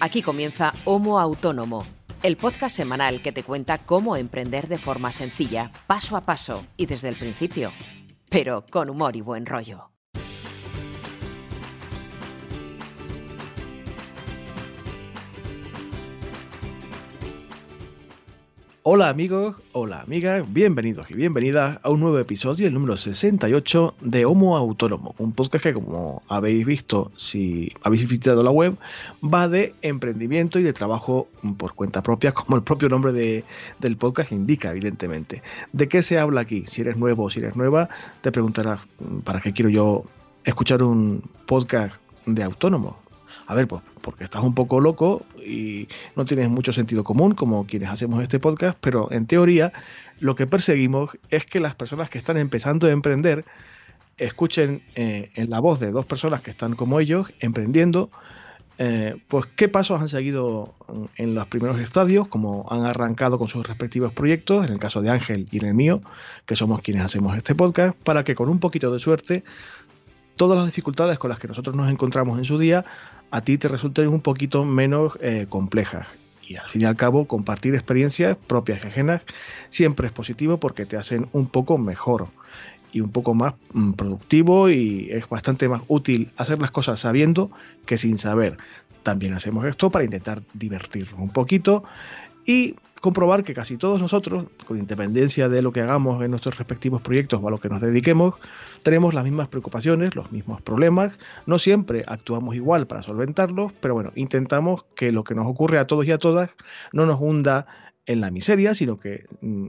Aquí comienza Homo Autónomo, el podcast semanal que te cuenta cómo emprender de forma sencilla, paso a paso y desde el principio, pero con humor y buen rollo. Hola amigos, hola amigas, bienvenidos y bienvenidas a un nuevo episodio, el número 68 de Homo Autónomo, un podcast que, como habéis visto si habéis visitado la web, va de emprendimiento y de trabajo por cuenta propia, como el propio nombre del podcast indica, evidentemente. ¿De qué se habla aquí? Si eres nuevo o si eres nueva, te preguntarás, ¿para qué quiero yo escuchar un podcast de autónomo? A ver, pues porque estás un poco loco y no tienes mucho sentido común como quienes hacemos este podcast, pero en teoría lo que perseguimos es que las personas que están empezando a emprender escuchen en la voz de dos personas que están como ellos emprendiendo, pues qué pasos han seguido en los primeros estadios, cómo han arrancado con sus respectivos proyectos, en el caso de Ángel y en el mío, que somos quienes hacemos este podcast, para que con un poquito de suerte todas las dificultades con las que nosotros nos encontramos en su día a ti te resulten un poquito menos complejas. Y al fin y al cabo, compartir experiencias propias y ajenas siempre es positivo porque te hacen un poco mejor y un poco más productivo, y es bastante más útil hacer las cosas sabiendo que sin saber. También hacemos esto para intentar divertirnos un poquito y comprobar que casi todos nosotros, con independencia de lo que hagamos en nuestros respectivos proyectos o a lo que nos dediquemos, tenemos las mismas preocupaciones, los mismos problemas. No siempre actuamos igual para solventarlos, pero bueno, intentamos que lo que nos ocurre a todos y a todas no nos hunda en la miseria, sino que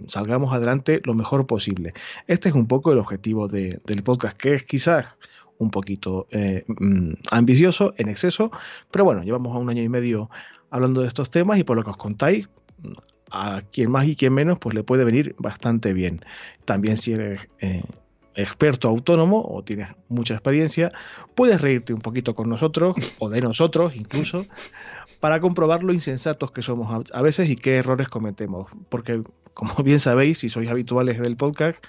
salgamos adelante lo mejor posible. Este es un poco el objetivo del podcast, que es quizás un poquito ambicioso, en exceso, pero bueno, llevamos 1 año y medio hablando de estos temas y por lo que os contáis, a quien más y quien menos, pues le puede venir bastante bien. También si eres experto autónomo o tienes mucha experiencia, puedes reírte un poquito con nosotros o de nosotros incluso, para comprobar lo insensatos que somos a veces y qué errores cometemos, porque como bien sabéis, si sois habituales del podcast,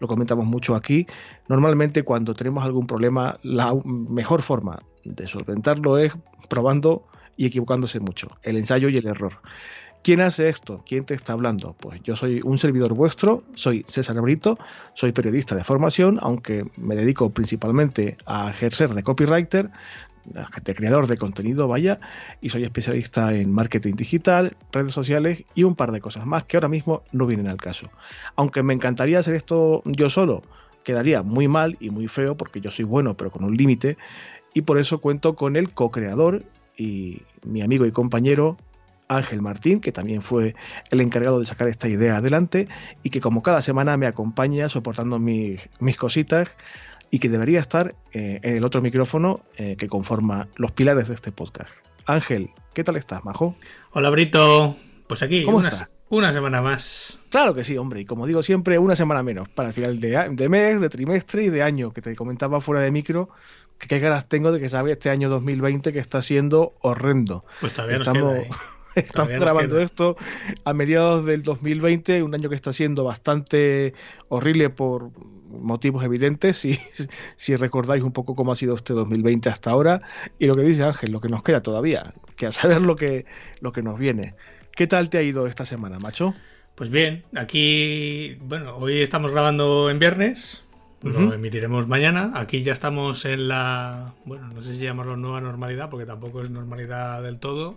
lo comentamos mucho aquí, normalmente cuando tenemos algún problema, la mejor forma de solventarlo es probando y equivocándose mucho, el ensayo y el error. ¿Quién hace esto? ¿Quién te está hablando? Pues yo soy un servidor vuestro, soy César Abrito, soy periodista de formación, aunque me dedico principalmente a ejercer de copywriter, de creador de contenido, vaya, y soy especialista en marketing digital, redes sociales y un par de cosas más que ahora mismo no vienen al caso. Aunque me encantaría hacer esto yo solo, quedaría muy mal y muy feo porque yo soy bueno pero con un límite, y por eso cuento con el co-creador y mi amigo y compañero Ángel Martín, que también fue el encargado de sacar esta idea adelante y que como cada semana me acompaña soportando mis cositas y que debería estar en el otro micrófono que conforma los pilares de este podcast. Ángel, ¿qué tal estás, majo? Hola, Brito. Pues aquí, ¿cómo estás? Una semana más. Claro que sí, hombre. Y como digo siempre, una semana menos para el final de mes, de trimestre y de año, que te comentaba fuera de micro, que qué ganas tengo de que salga este año 2020 que está siendo horrendo. Pues todavía nos queda, ¿eh? Estamos grabando esto a mediados del 2020, un año que está siendo bastante horrible por motivos evidentes, si recordáis un poco cómo ha sido este 2020 hasta ahora, y lo que dice Ángel, lo que nos queda todavía, que a saber lo que nos viene. ¿Qué tal te ha ido esta semana, macho? Pues bien, aquí, bueno, hoy estamos grabando en viernes, lo emitiremos mañana. Aquí ya estamos en la, bueno, no sé si llamarlo nueva normalidad, porque tampoco es normalidad del todo.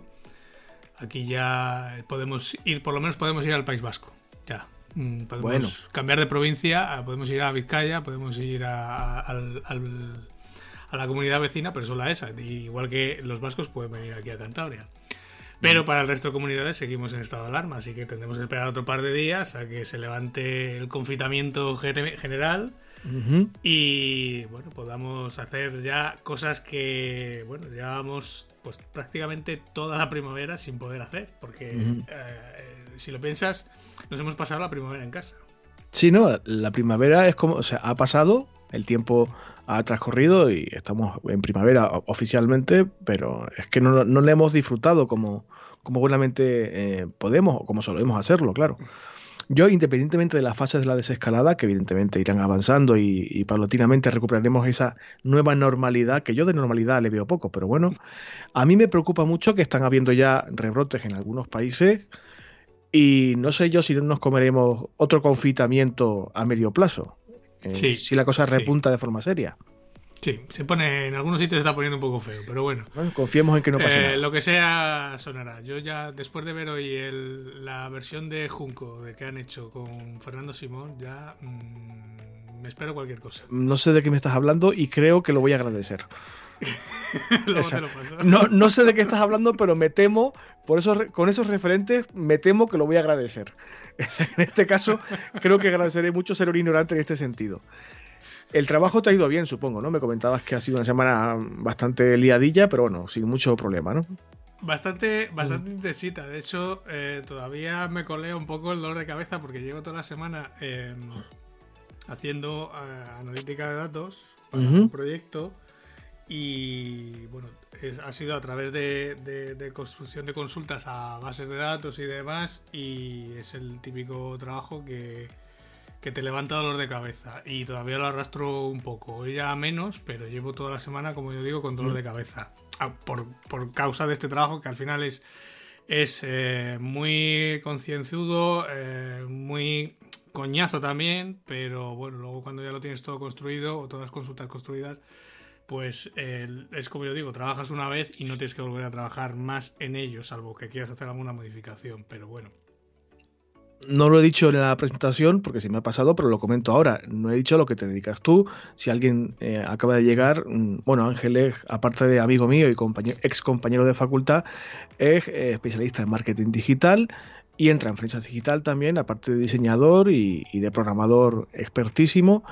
Aquí ya podemos ir, por lo menos podemos ir al País Vasco. Ya. Podemos cambiar de provincia, podemos ir a Vizcaya, podemos ir a la comunidad vecina, pero solo a esa. Igual que los vascos pueden venir aquí a Cantabria. Pero para el resto de comunidades seguimos en estado de alarma, así que tendremos que esperar otro par de días a que se levante el confinamiento general. Y bueno, podamos hacer ya cosas que, bueno, llevamos pues prácticamente toda la primavera sin poder hacer, porque si lo piensas, nos hemos pasado la primavera en casa. Sí, no, la primavera es como, o sea, ha pasado, el tiempo ha transcurrido y estamos en primavera oficialmente, pero es que no la hemos disfrutado como buenamente podemos o como solemos hacerlo, claro. Yo, independientemente de las fases de la desescalada, que evidentemente irán avanzando y paulatinamente recuperaremos esa nueva normalidad, que yo de normalidad le veo poco, pero bueno, a mí me preocupa mucho que están habiendo ya rebrotes en algunos países y no sé yo si nos comeremos otro confinamiento a medio plazo, si la cosa repunta de forma seria. Sí, se pone, en algunos sitios se está poniendo un poco feo, pero bueno confiemos en que no pase nada. Lo que sea sonará. Yo ya, después de ver hoy la versión de Junco de que han hecho con Fernando Simón, ya me espero cualquier cosa. No sé de qué me estás hablando y creo que lo voy a agradecer. Luego te lo paso. No sé de qué estás hablando, pero me temo, con esos referentes, me temo que lo voy a agradecer. En este caso, creo que agradeceré mucho ser un ignorante en este sentido. El trabajo te ha ido bien, supongo, ¿no? Me comentabas que ha sido una semana bastante liadilla, pero bueno, sin mucho problema, ¿no? Bastante intensita. De hecho, todavía me coleo un poco el dolor de cabeza porque llevo toda la semana haciendo analítica de datos para un proyecto y, bueno, ha sido a través de construcción de consultas a bases de datos y demás, y es el típico trabajo que te levanta dolor de cabeza y todavía lo arrastro un poco. Hoy ya menos, pero llevo toda la semana, como yo digo, con dolor de cabeza por causa de este trabajo que al final es muy concienciudo, muy coñazo también, pero bueno, luego cuando ya lo tienes todo construido o todas las consultas construidas, pues es como yo digo, trabajas una vez y no tienes que volver a trabajar más en ello, salvo que quieras hacer alguna modificación, pero bueno. No lo he dicho en la presentación porque se me ha pasado, pero lo comento ahora. No he dicho a lo que te dedicas tú. Si alguien acaba de llegar, bueno, Ángel es, aparte de amigo mío y ex compañero de facultad, es especialista en marketing digital y en transferencia digital también, aparte de diseñador y de programador expertísimo.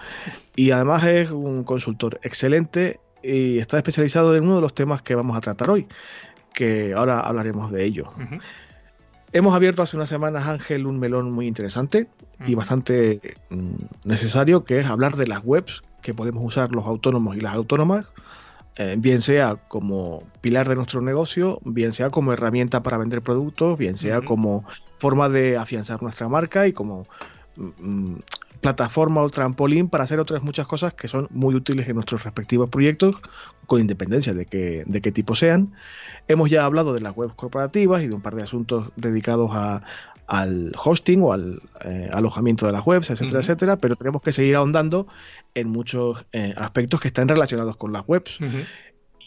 Y además es un consultor excelente y está especializado en uno de los temas que vamos a tratar hoy, que ahora hablaremos de ello. Uh-huh. Hemos abierto hace unas semanas, Ángel, un melón muy interesante y bastante necesario, que es hablar de las webs que podemos usar los autónomos y las autónomas, bien sea como pilar de nuestro negocio, bien sea como herramienta para vender productos, bien sea como forma de afianzar nuestra marca y como plataforma o trampolín para hacer otras muchas cosas que son muy útiles en nuestros respectivos proyectos, con independencia de qué tipo sean. Hemos ya hablado de las webs corporativas y de un par de asuntos dedicados al hosting o al alojamiento de las webs, etcétera, etcétera, pero tenemos que seguir ahondando en muchos aspectos que están relacionados con las webs. Uh-huh.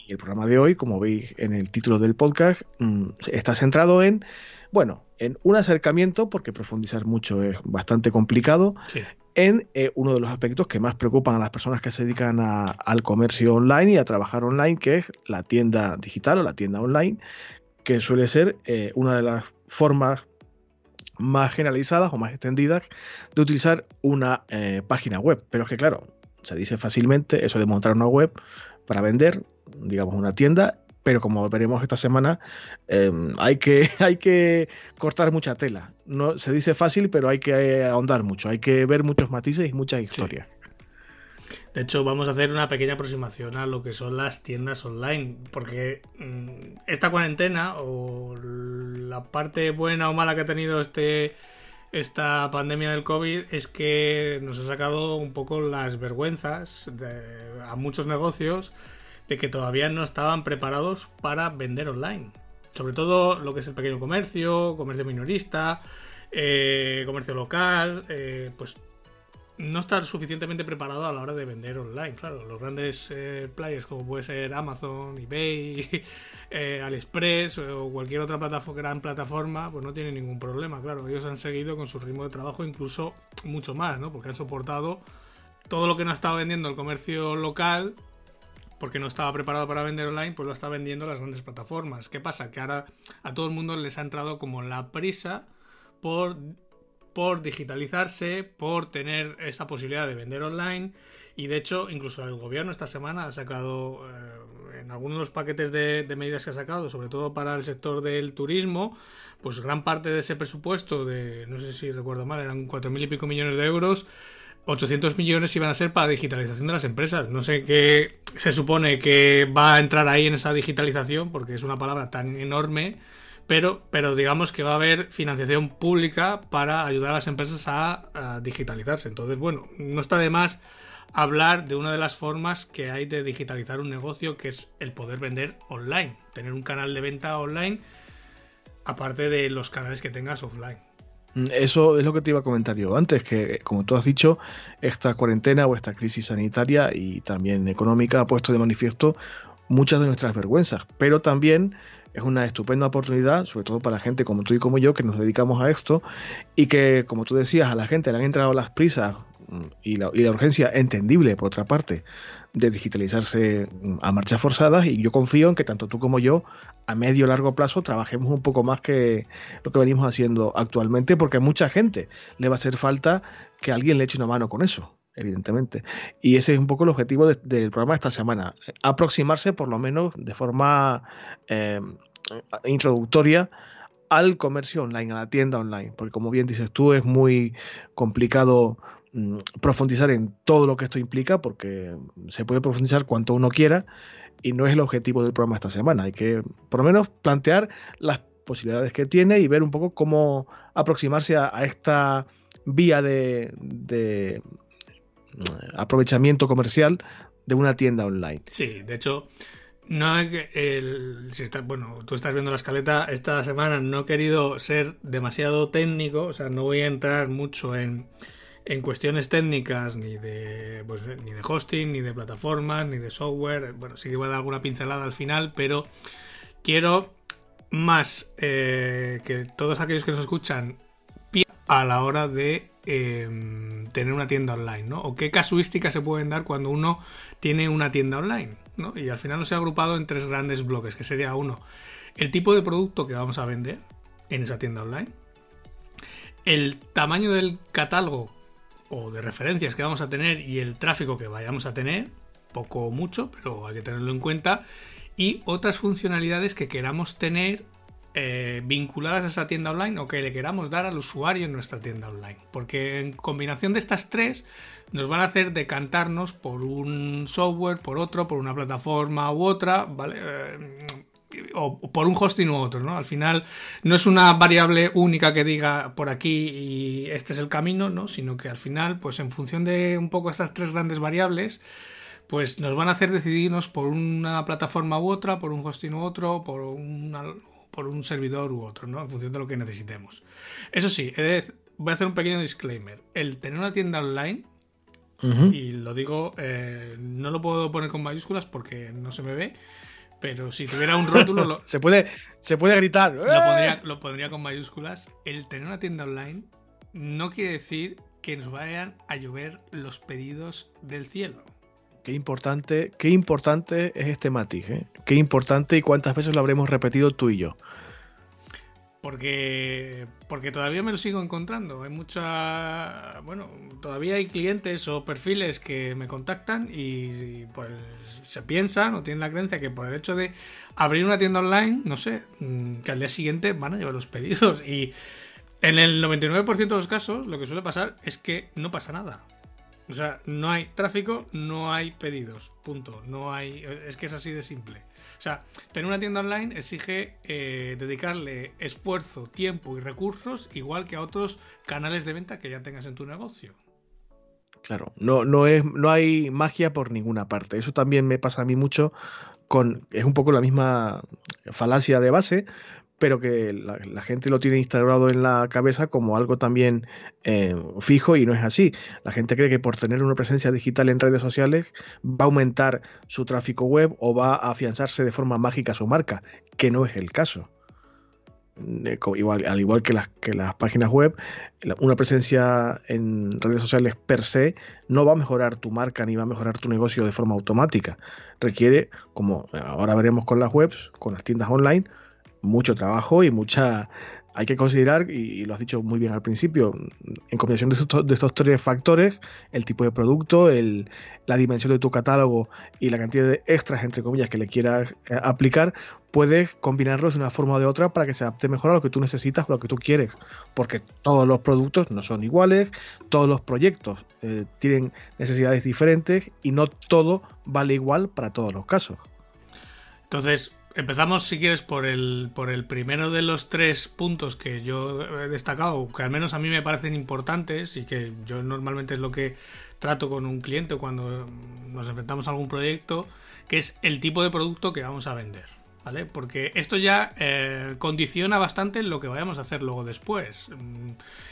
Y el programa de hoy, como veis en el título del podcast, está centrado en un acercamiento, porque profundizar mucho es bastante complicado, sí, en uno de los aspectos que más preocupan a las personas que se dedican al comercio online y a trabajar online, que es la tienda digital o la tienda online, que suele ser una de las formas más generalizadas o más extendidas de utilizar una página web. Pero es que, claro, se dice fácilmente eso de montar una web para vender, digamos una tienda, pero como veremos esta semana, hay que cortar mucha tela. No se dice fácil, pero hay que ahondar mucho, hay que ver muchos matices y muchas historias. Sí. De hecho, vamos a hacer una pequeña aproximación a lo que son las tiendas online, porque esta cuarentena, o la parte buena o mala que ha tenido esta pandemia del COVID, es que nos ha sacado un poco las vergüenzas a muchos negocios, de que todavía no estaban preparados para vender online. Sobre todo lo que es el pequeño comercio, comercio minorista, comercio local, pues no estar suficientemente preparado a la hora de vender online. Claro, los grandes players como puede ser Amazon, Ebay, Aliexpress o cualquier otra gran plataforma, pues no tienen ningún problema. Claro, ellos han seguido con su ritmo de trabajo, incluso mucho más, ¿no? Porque han soportado todo lo que no estaba vendiendo el comercio local, porque no estaba preparado para vender online, pues lo está vendiendo las grandes plataformas. ¿Qué pasa? Que ahora a todo el mundo les ha entrado como la prisa por digitalizarse, por tener esa posibilidad de vender online, y de hecho incluso el gobierno esta semana ha sacado en algunos de los paquetes de medidas que ha sacado, sobre todo para el sector del turismo, pues gran parte de ese presupuesto de, no sé si recuerdo mal, eran 4,000 y pico millones de euros, 800 millones iban a ser para digitalización de las empresas. No sé qué se supone que va a entrar ahí en esa digitalización, porque es una palabra tan enorme, pero digamos que va a haber financiación pública para ayudar a las empresas a digitalizarse. Entonces, bueno, no está de más hablar de una de las formas que hay de digitalizar un negocio, que es el poder vender online, tener un canal de venta online, aparte de los canales que tengas offline. Eso es lo que te iba a comentar yo antes, que como tú has dicho, esta cuarentena o esta crisis sanitaria y también económica ha puesto de manifiesto muchas de nuestras vergüenzas, pero también es una estupenda oportunidad, sobre todo para gente como tú y como yo, que nos dedicamos a esto y que, como tú decías, a la gente le han entrado las prisas y la urgencia entendible, por otra parte, de digitalizarse a marchas forzadas, y yo confío en que tanto tú como yo a medio o largo plazo trabajemos un poco más que lo que venimos haciendo actualmente, porque a mucha gente le va a hacer falta que alguien le eche una mano con eso, evidentemente, y ese es un poco el objetivo del programa de esta semana, aproximarse por lo menos de forma introductoria al comercio online, a la tienda online, porque como bien dices tú, es muy complicado profundizar en todo lo que esto implica, porque se puede profundizar cuanto uno quiera y no es el objetivo del programa esta semana. Hay que por lo menos plantear las posibilidades que tiene y ver un poco cómo aproximarse a esta vía de aprovechamiento comercial de una tienda online. Sí, de hecho, tú estás viendo la escaleta esta semana, no he querido ser demasiado técnico, o sea, no voy a entrar mucho en cuestiones técnicas, ni de hosting, ni de plataformas, ni de software. Bueno, sí que voy a dar alguna pincelada al final, pero quiero más que todos aquellos que nos escuchan a la hora de tener una tienda online, ¿no? O qué casuísticas se pueden dar cuando uno tiene una tienda online, ¿no? Y al final nos ha agrupado en tres grandes bloques, que sería uno, el tipo de producto que vamos a vender en esa tienda online, el tamaño del catálogo o de referencias que vamos a tener y el tráfico que vayamos a tener, poco o mucho, pero hay que tenerlo en cuenta, y otras funcionalidades que queramos tener vinculadas a esa tienda online o que le queramos dar al usuario en nuestra tienda online, porque en combinación de estas tres nos van a hacer decantarnos por un software, por otro, por una plataforma u otra, ¿vale? O por un hosting u otro, ¿no? Al final no es una variable única que diga por aquí y este es el camino, ¿no? Sino que al final, pues en función de un poco estas tres grandes variables, pues nos van a hacer decidirnos por una plataforma u otra, por un hosting u otro, por un servidor u otro, ¿no? En función de lo que necesitemos. Eso sí, voy a hacer un pequeño disclaimer. El tener una tienda online, uh-huh, y lo digo, no lo puedo poner con mayúsculas porque no se me ve, pero si tuviera un rótulo se puede gritar. Lo pondría con mayúsculas. El tener una tienda online no quiere decir que nos vayan a llover los pedidos del cielo. Qué importante es este matiz, ¿eh? Qué importante, y cuántas veces lo habremos repetido tú y yo. Porque todavía me lo sigo encontrando. Hay todavía hay clientes o perfiles que me contactan y pues se piensan o tienen la creencia que por el hecho de abrir una tienda online, no sé, que al día siguiente van a llevar los pedidos. Y en el 99% de los casos lo que suele pasar es que no pasa nada. O sea, no hay tráfico, no hay pedidos, punto. No hay, es que es así de simple. O sea, tener una tienda online exige dedicarle esfuerzo, tiempo y recursos, igual que a otros canales de venta que ya tengas en tu negocio. Claro, no hay magia por ninguna parte. Eso también me pasa a mí mucho es un poco la misma falacia de base, pero que la gente lo tiene instaurado en la cabeza como algo también fijo, y no es así. La gente cree que por tener una presencia digital en redes sociales va a aumentar su tráfico web o va a afianzarse de forma mágica su marca, que no es el caso. Al igual que las páginas web, una presencia en redes sociales per se no va a mejorar tu marca ni va a mejorar tu negocio de forma automática. Requiere, como ahora veremos con las webs, con las tiendas online, mucho trabajo y mucha... Hay que considerar, y lo has dicho muy bien al principio, en combinación de estos tres factores, el tipo de producto, la dimensión de tu catálogo y la cantidad de extras, entre comillas, que le quieras aplicar, puedes combinarlos de una forma o de otra para que se adapte mejor a lo que tú necesitas o a lo que tú quieres, porque todos los productos no son iguales, todos los proyectos tienen necesidades diferentes y no todo vale igual para todos los casos. Entonces, Empezamos, si quieres, por el primero de los tres puntos que yo he destacado, que al menos a mí me parecen importantes y que yo normalmente es lo que trato con un cliente cuando nos enfrentamos a algún proyecto, que es el tipo de producto que vamos a vender, ¿vale? Porque esto ya condiciona bastante lo que vayamos a hacer luego después.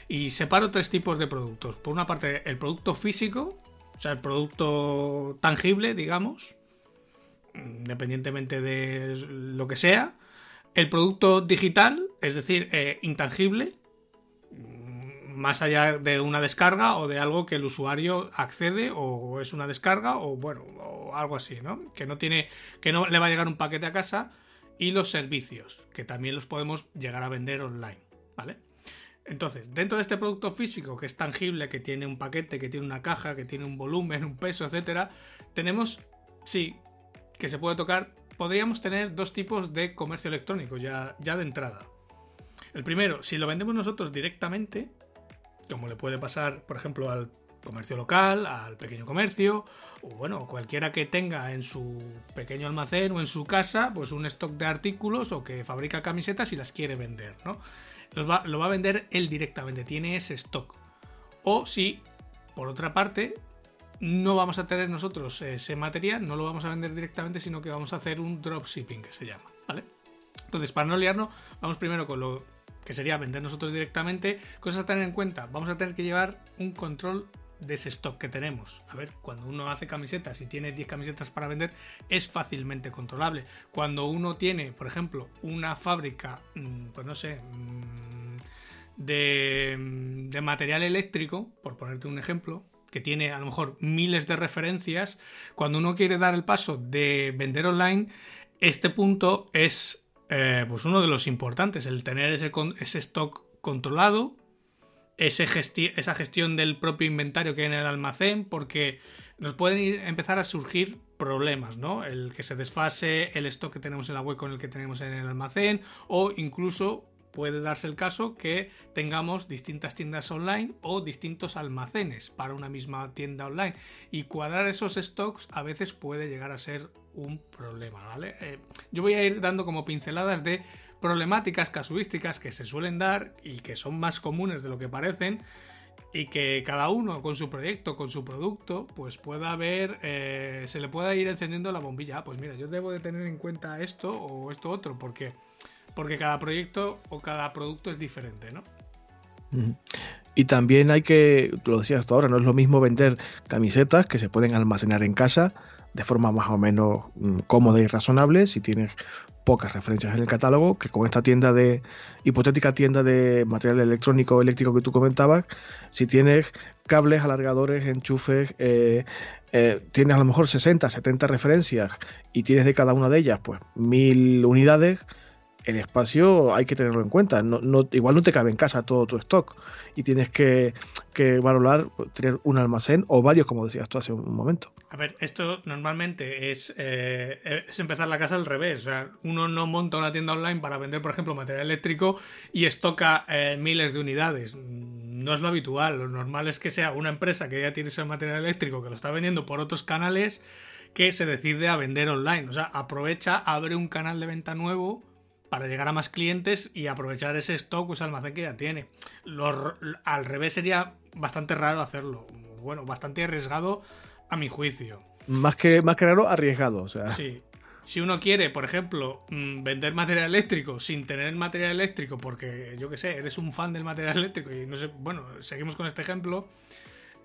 Y separo tres tipos de productos. Por una parte, el producto físico, o sea, el producto tangible, digamos, independientemente de lo que sea, el producto digital, es decir, intangible, más allá de una descarga o de algo que el usuario accede, o es una descarga, o bueno, o algo así, ¿no? Que no le va a llegar un paquete a casa, y los servicios, que también los podemos llegar a vender online, ¿vale? Entonces, dentro de este producto físico que es tangible, que tiene un paquete, que tiene una caja, que tiene un volumen, un peso, etcétera, tenemos, sí, que se puede tocar, podríamos tener dos tipos de comercio electrónico ya de entrada. El primero, si lo vendemos nosotros directamente, como le puede pasar, por ejemplo, al comercio local, al pequeño comercio, o bueno, cualquiera que tenga en su pequeño almacén o en su casa, pues un stock de artículos, o que fabrica camisetas y las quiere vender, ¿no? Lo va a vender él directamente, tiene ese stock. O si, por otra parte, no vamos a tener nosotros ese material, no lo vamos a vender directamente, sino que vamos a hacer un dropshipping, que se llama, ¿vale? Entonces, para no liarnos, vamos primero con lo que sería vender nosotros directamente. Cosas a tener en cuenta: vamos a tener que llevar un control de ese stock que tenemos. A ver, cuando uno hace camisetas y tiene 10 camisetas para vender, es fácilmente controlable. Cuando uno tiene, por ejemplo, una fábrica, pues no sé, de material eléctrico, por ponerte un ejemplo, que tiene a lo mejor miles de referencias, cuando uno quiere dar el paso de vender online, este punto es pues uno de los importantes, el tener ese stock controlado, esa gestión del propio inventario que hay en el almacén, porque nos pueden empezar a surgir problemas, ¿no? El que se desfase el stock que tenemos en la web con el que tenemos en el almacén, o incluso puede darse el caso que tengamos distintas tiendas online o distintos almacenes para una misma tienda online, y cuadrar esos stocks a veces puede llegar a ser un problema, ¿vale? Yo voy a ir dando como pinceladas de problemáticas casuísticas que se suelen dar y que son más comunes de lo que parecen, y que cada uno con su proyecto, con su producto, pues pueda ver, se le pueda ir encendiendo la bombilla. Ah, pues mira, yo debo de tener en cuenta esto o esto otro, porque cada proyecto o cada producto es diferente, ¿no? Y también hay que, tú lo decías hasta ahora, no es lo mismo vender camisetas que se pueden almacenar en casa de forma más o menos cómoda y razonable si tienes pocas referencias en el catálogo, que con esta hipotética tienda de material electrónico o eléctrico que tú comentabas, si tienes cables, alargadores, enchufes, tienes a lo mejor 60, 70 referencias y tienes de cada una de ellas pues 1000 unidades, el espacio hay que tenerlo en cuenta, no, igual no te cabe en casa todo tu stock y tienes que valorar tener un almacén o varios, como decías tú hace un momento. A ver, esto normalmente es empezar la casa al revés, o sea, uno no monta una tienda online para vender, por ejemplo, material eléctrico y estoca miles de unidades. No es lo habitual, lo normal es que sea una empresa que ya tiene ese material eléctrico, que lo está vendiendo por otros canales, que se decide a vender online, o sea, aprovecha, abre un canal de venta nuevo para llegar a más clientes y aprovechar ese stock o ese almacén que ya tiene. Al revés sería bastante raro hacerlo. Bueno, bastante arriesgado a mi juicio. Más que raro, arriesgado. O sea. Sí. Si uno quiere, por ejemplo, vender material eléctrico sin tener material eléctrico, porque yo qué sé, eres un fan del material eléctrico y no sé, bueno, seguimos con este ejemplo,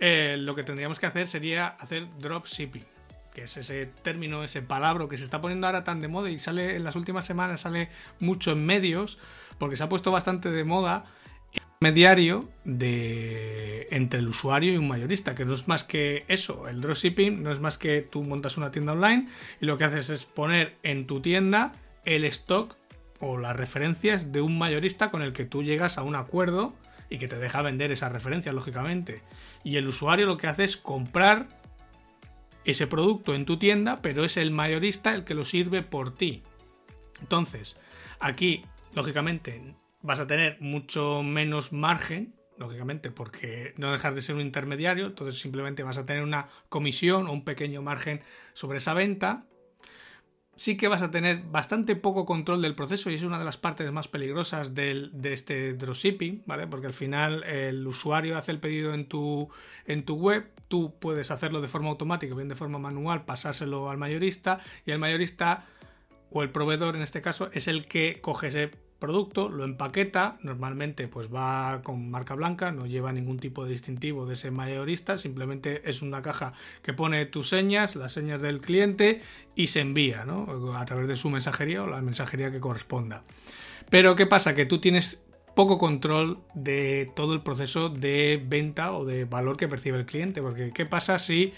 lo que tendríamos que hacer sería hacer dropshipping, que es ese término, ese palabra que se está poniendo ahora tan de moda y sale en las últimas semanas, sale mucho en medios, porque se ha puesto bastante de moda el intermediario entre el usuario y un mayorista, que no es más que eso. El dropshipping no es más que tú montas una tienda online y lo que haces es poner en tu tienda el stock o las referencias de un mayorista con el que tú llegas a un acuerdo y que te deja vender esas referencias, lógicamente. Y el usuario lo que hace es comprar ese producto en tu tienda, pero es el mayorista el que lo sirve por ti. Entonces, aquí, lógicamente, vas a tener mucho menos margen, lógicamente, porque no dejas de ser un intermediario, entonces simplemente vas a tener una comisión o un pequeño margen sobre esa venta. sí que vas a tener bastante poco control del proceso y es una de las partes más peligrosas de este dropshipping, ¿vale? Porque al final el usuario hace el pedido en tu web, tú puedes hacerlo de forma automática, bien de forma manual, pasárselo al mayorista y el mayorista o el proveedor en este caso es el que coge ese producto, lo empaqueta, normalmente pues va con marca blanca, no lleva ningún tipo de distintivo de ese mayorista, simplemente es una caja que pone tus señas, las señas del cliente y se envía, ¿no? A través de su mensajería o la mensajería que corresponda. Pero ¿qué pasa? Que tú tienes poco control de todo el proceso de venta o de valor que percibe el cliente, porque ¿qué pasa si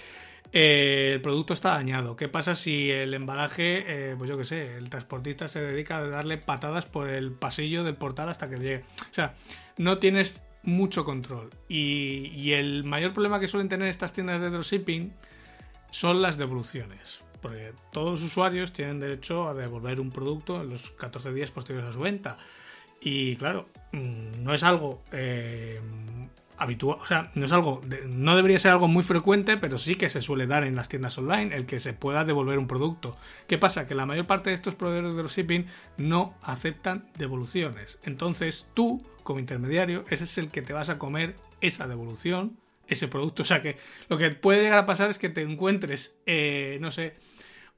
el producto está dañado? ¿Qué pasa si el embalaje, pues yo qué sé, el transportista se dedica a darle patadas por el pasillo del portal hasta que llegue? O sea, no tienes mucho control. Y el mayor problema que suelen tener estas tiendas de dropshipping son las devoluciones. Porque todos los usuarios tienen derecho a devolver un producto en los 14 días posteriores a su venta. Y claro, no es algo habitual, o sea, no es algo, no debería ser algo muy frecuente, pero sí que se suele dar en las tiendas online el que se pueda devolver un producto. ¿Qué pasa? Que la mayor parte de estos proveedores de dropshipping no aceptan devoluciones. Entonces tú, como intermediario, eres el que te vas a comer esa devolución, ese producto. O sea, que lo que puede llegar a pasar es que te encuentres, no sé,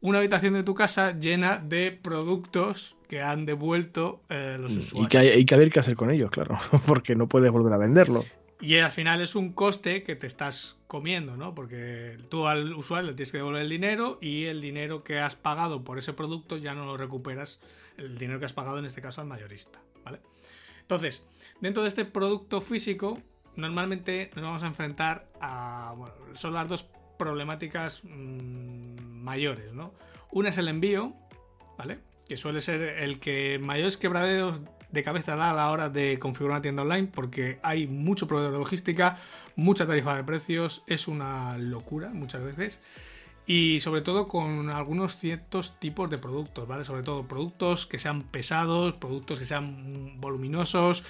una habitación de tu casa llena de productos que han devuelto los usuarios. Y que haber que hacer con ellos, claro, porque no puedes volver a venderlo. Y al final es un coste que te estás comiendo, ¿no? Porque tú al usuario le tienes que devolver el dinero y el dinero que has pagado por ese producto ya no lo recuperas, el dinero que has pagado en este caso al mayorista, ¿vale? Entonces, dentro de este producto físico, normalmente nos vamos a enfrentar a, bueno, son las dos problemáticas mayores, ¿no? Una es el envío, ¿vale? Que suele ser el que mayores quebraderos de cabeza da a la hora de configurar una tienda online, porque hay mucho proveedor de logística, mucha tarifa de precios, es una locura muchas veces, y sobre todo con algunos ciertos tipos de productos, ¿vale? Sobre todo productos que sean pesados, productos que sean voluminosos,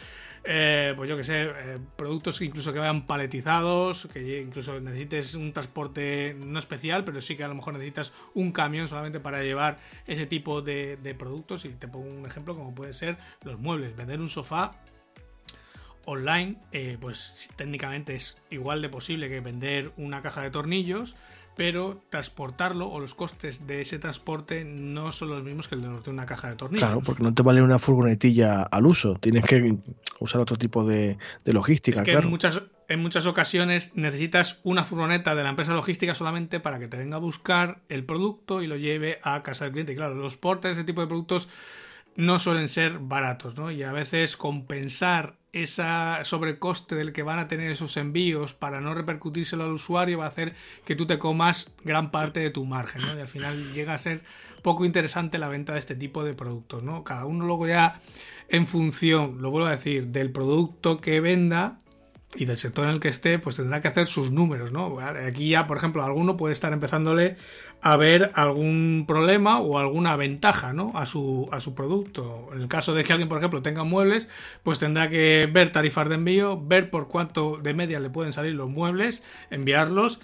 pues yo que sé, productos que incluso que vayan paletizados, que incluso necesites un transporte no especial, pero sí que a lo mejor necesitas un camión solamente para llevar ese tipo de productos. Y te pongo un ejemplo como puede ser los muebles. Vender un sofá online, pues técnicamente es igual de posible que vender una caja de tornillos, pero transportarlo o los costes de ese transporte no son los mismos que el de una caja de tornillos. Claro, porque no te vale una furgonetilla al uso, tienes que usar otro tipo de logística. Es que claro, en muchas ocasiones necesitas una furgoneta de la empresa logística solamente para que te venga a buscar el producto y lo lleve a casa del cliente. Y claro, los portes de ese tipo de productos no suelen ser baratos, ¿no? Y a veces compensar ese sobrecoste del que van a tener esos envíos para no repercutírselo al usuario va a hacer que tú te comas gran parte de tu margen, ¿no? Y al final llega a ser poco interesante la venta de este tipo de productos, ¿no? Cada uno luego ya en función, lo vuelvo a decir, del producto que venda y del sector en el que esté, pues tendrá que hacer sus números, ¿no? Aquí ya, por ejemplo, alguno puede estar empezándole a ver algún problema o alguna ventaja, ¿no? A su producto. En el caso de que alguien, por ejemplo, tenga muebles, pues tendrá que ver tarifas de envío, ver por cuánto de media le pueden salir los muebles, enviarlos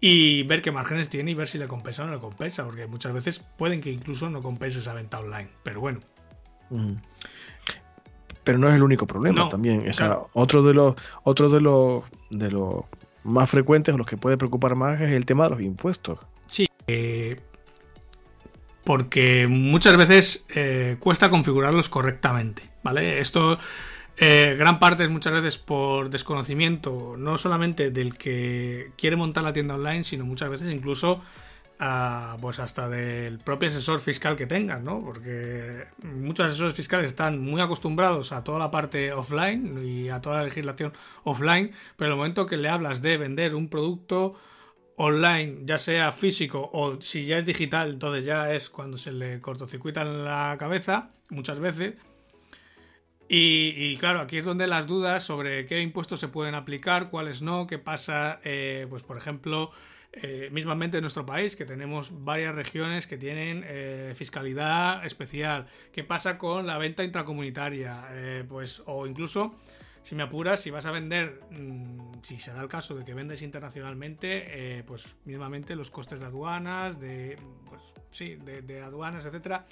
y ver qué márgenes tiene y ver si le compensa o no le compensa, porque muchas veces pueden que incluso no compense esa venta online, pero bueno. Pero no es el único problema, no, también. O sea, claro. Otro de los más frecuentes, o los que puede preocupar más, es el tema de los impuestos. Sí, porque muchas veces cuesta configurarlos correctamente, ¿vale? Esto, gran parte es muchas veces por desconocimiento, no solamente del que quiere montar la tienda online, sino muchas veces incluso pues hasta del propio asesor fiscal que tengas, ¿no? Porque muchos asesores fiscales están muy acostumbrados a toda la parte offline y a toda la legislación offline, pero en el momento que le hablas de vender un producto online, ya sea físico o si ya es digital, entonces ya es cuando se le cortocircuitan la cabeza muchas veces. Y claro, aquí es donde las dudas sobre qué impuestos se pueden aplicar, cuáles no, qué pasa, pues por ejemplo, mismamente en nuestro país, que tenemos varias regiones que tienen fiscalidad especial. ¿Qué pasa con la venta intracomunitaria? Pues, o incluso si me apuras, si vas a vender, si se da el caso de que vendes internacionalmente, pues mínimamente los costes de aduanas, de aduanas, etcétera,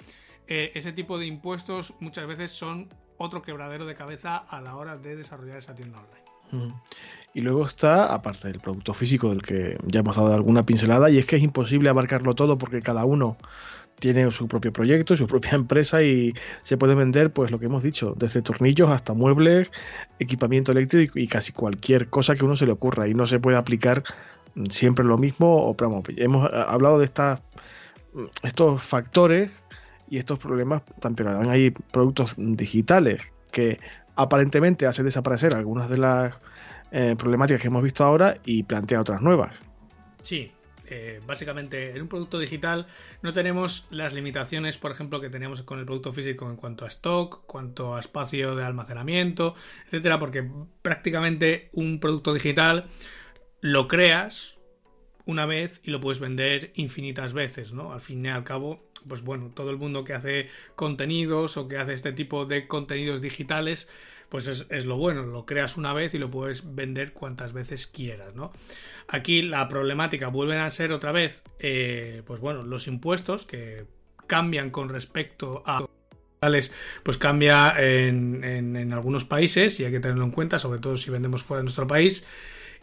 ese tipo de impuestos muchas veces son otro quebradero de cabeza a la hora de desarrollar esa tienda online. Y luego está, aparte del producto físico del que ya hemos dado alguna pincelada, y es que es imposible abarcarlo todo porque cada uno tiene su propio proyecto, su propia empresa, y se puede vender, pues lo que hemos dicho, desde tornillos hasta muebles, equipamiento eléctrico y casi cualquier cosa que a uno se le ocurra, y no se puede aplicar siempre lo mismo. O vamos, hemos hablado de estos factores y estos problemas tan peores. Hay productos digitales que aparentemente hace desaparecer algunas de las problemáticas que hemos visto ahora y plantea otras nuevas. Sí, básicamente en un producto digital no tenemos las limitaciones, por ejemplo, que teníamos con el producto físico en cuanto a stock, cuanto a espacio de almacenamiento, etcétera, porque prácticamente un producto digital lo creas una vez y lo puedes vender infinitas veces, ¿no? Al fin y al cabo, pues bueno, todo el mundo que hace contenidos o que hace este tipo de contenidos digitales, pues es lo bueno, lo creas una vez y lo puedes vender cuantas veces quieras, ¿no? Aquí la problemática vuelven a ser otra vez, pues bueno, los impuestos que cambian con respecto a... pues cambia en algunos países y hay que tenerlo en cuenta, sobre todo si vendemos fuera de nuestro país.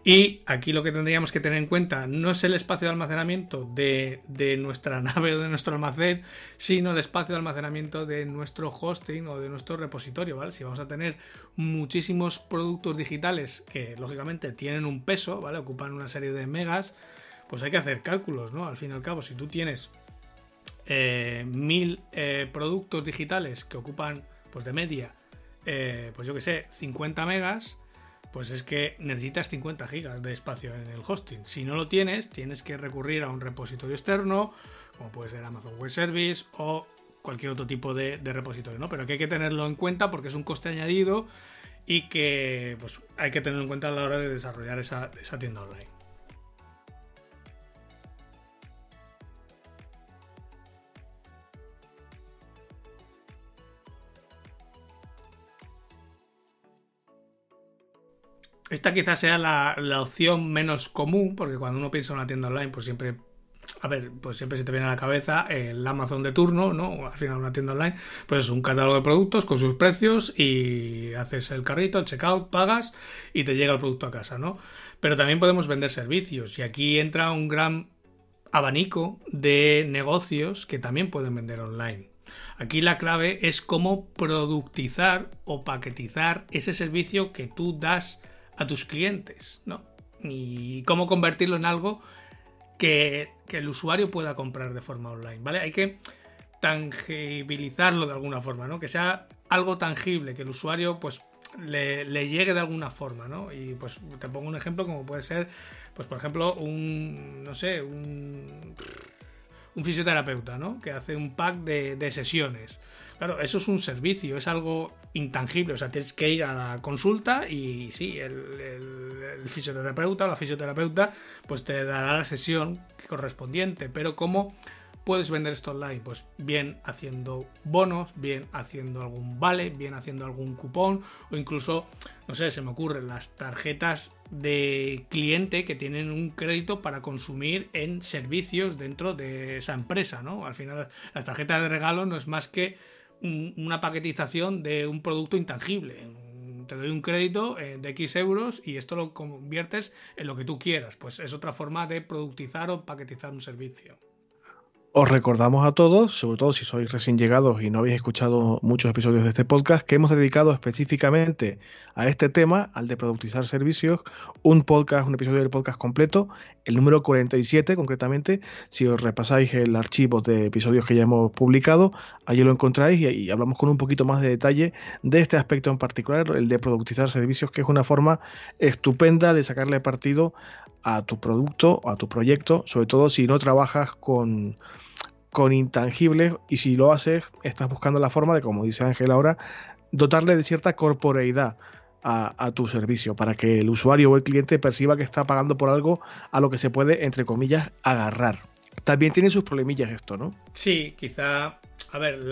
Y aquí lo que tendríamos que tener en cuenta no es el espacio de almacenamiento de nuestra nave o de nuestro almacén, sino el espacio de almacenamiento de nuestro hosting o de nuestro repositorio, ¿vale? Si vamos a tener muchísimos productos digitales que lógicamente tienen un peso, ¿vale? Ocupan una serie de megas, pues hay que hacer cálculos, ¿no? Al fin y al cabo, si tú tienes 1000 productos digitales que ocupan, pues de media, pues yo que sé, 50 megas, pues es que necesitas 50 gigas de espacio en el hosting. Si no lo tienes, tienes que recurrir a un repositorio externo, como puede ser Amazon Web Service o cualquier otro tipo de repositorio, ¿no? Pero que hay que tenerlo en cuenta porque es un coste añadido y que pues, hay que tenerlo en cuenta a la hora de desarrollar esa tienda online. Esta quizás sea la opción menos común, porque cuando uno piensa en una tienda online, pues siempre, se te viene a la cabeza el Amazon de turno, ¿no? Al final una tienda online, pues es un catálogo de productos con sus precios y haces el carrito, el checkout, pagas y te llega el producto a casa, ¿no? Pero también podemos vender servicios y aquí entra un gran abanico de negocios que también pueden vender online. Aquí la clave es cómo productizar o paquetizar ese servicio que tú das a tus clientes, ¿no? Y cómo convertirlo en algo que el usuario pueda comprar de forma online, ¿vale? Hay que tangibilizarlo de alguna forma, ¿no? Que sea algo tangible, que el usuario pues le llegue de alguna forma, ¿no? Y pues te pongo un ejemplo como puede ser, pues por ejemplo, un fisioterapeuta, ¿no? Que hace un pack de sesiones. Claro, eso es un servicio, es algo intangible. O sea, tienes que ir a la consulta y sí, el fisioterapeuta o la fisioterapeuta pues te dará la sesión correspondiente. Pero ¿cómo puedes vender esto online? Pues bien haciendo bonos, bien haciendo algún vale, bien haciendo algún cupón o incluso, no sé, se me ocurren las tarjetas de cliente que tienen un crédito para consumir en servicios dentro de esa empresa, ¿no? Al final las tarjetas de regalo no es más que una paquetización de un producto intangible. Te doy un crédito de X euros y esto lo conviertes en lo que tú quieras. Pues es otra forma de productizar o paquetizar un servicio. Os recordamos a todos, sobre todo si sois recién llegados y no habéis escuchado muchos episodios de este podcast, que hemos dedicado específicamente a este tema, al de productizar servicios, un episodio del podcast completo, el número 47 concretamente. Si os repasáis el archivo de episodios que ya hemos publicado, allí lo encontráis y hablamos con un poquito más de detalle de este aspecto en particular, el de productizar servicios, que es una forma estupenda de sacarle partido a tu producto o a tu proyecto, sobre todo si no trabajas con intangibles, y si lo haces estás buscando la forma de, como dice Ángel ahora, dotarle de cierta corporeidad a tu servicio para que el usuario o el cliente perciba que está pagando por algo a lo que se puede, entre comillas, agarrar. También tiene sus problemillas esto, ¿no? Sí, quizá... A ver,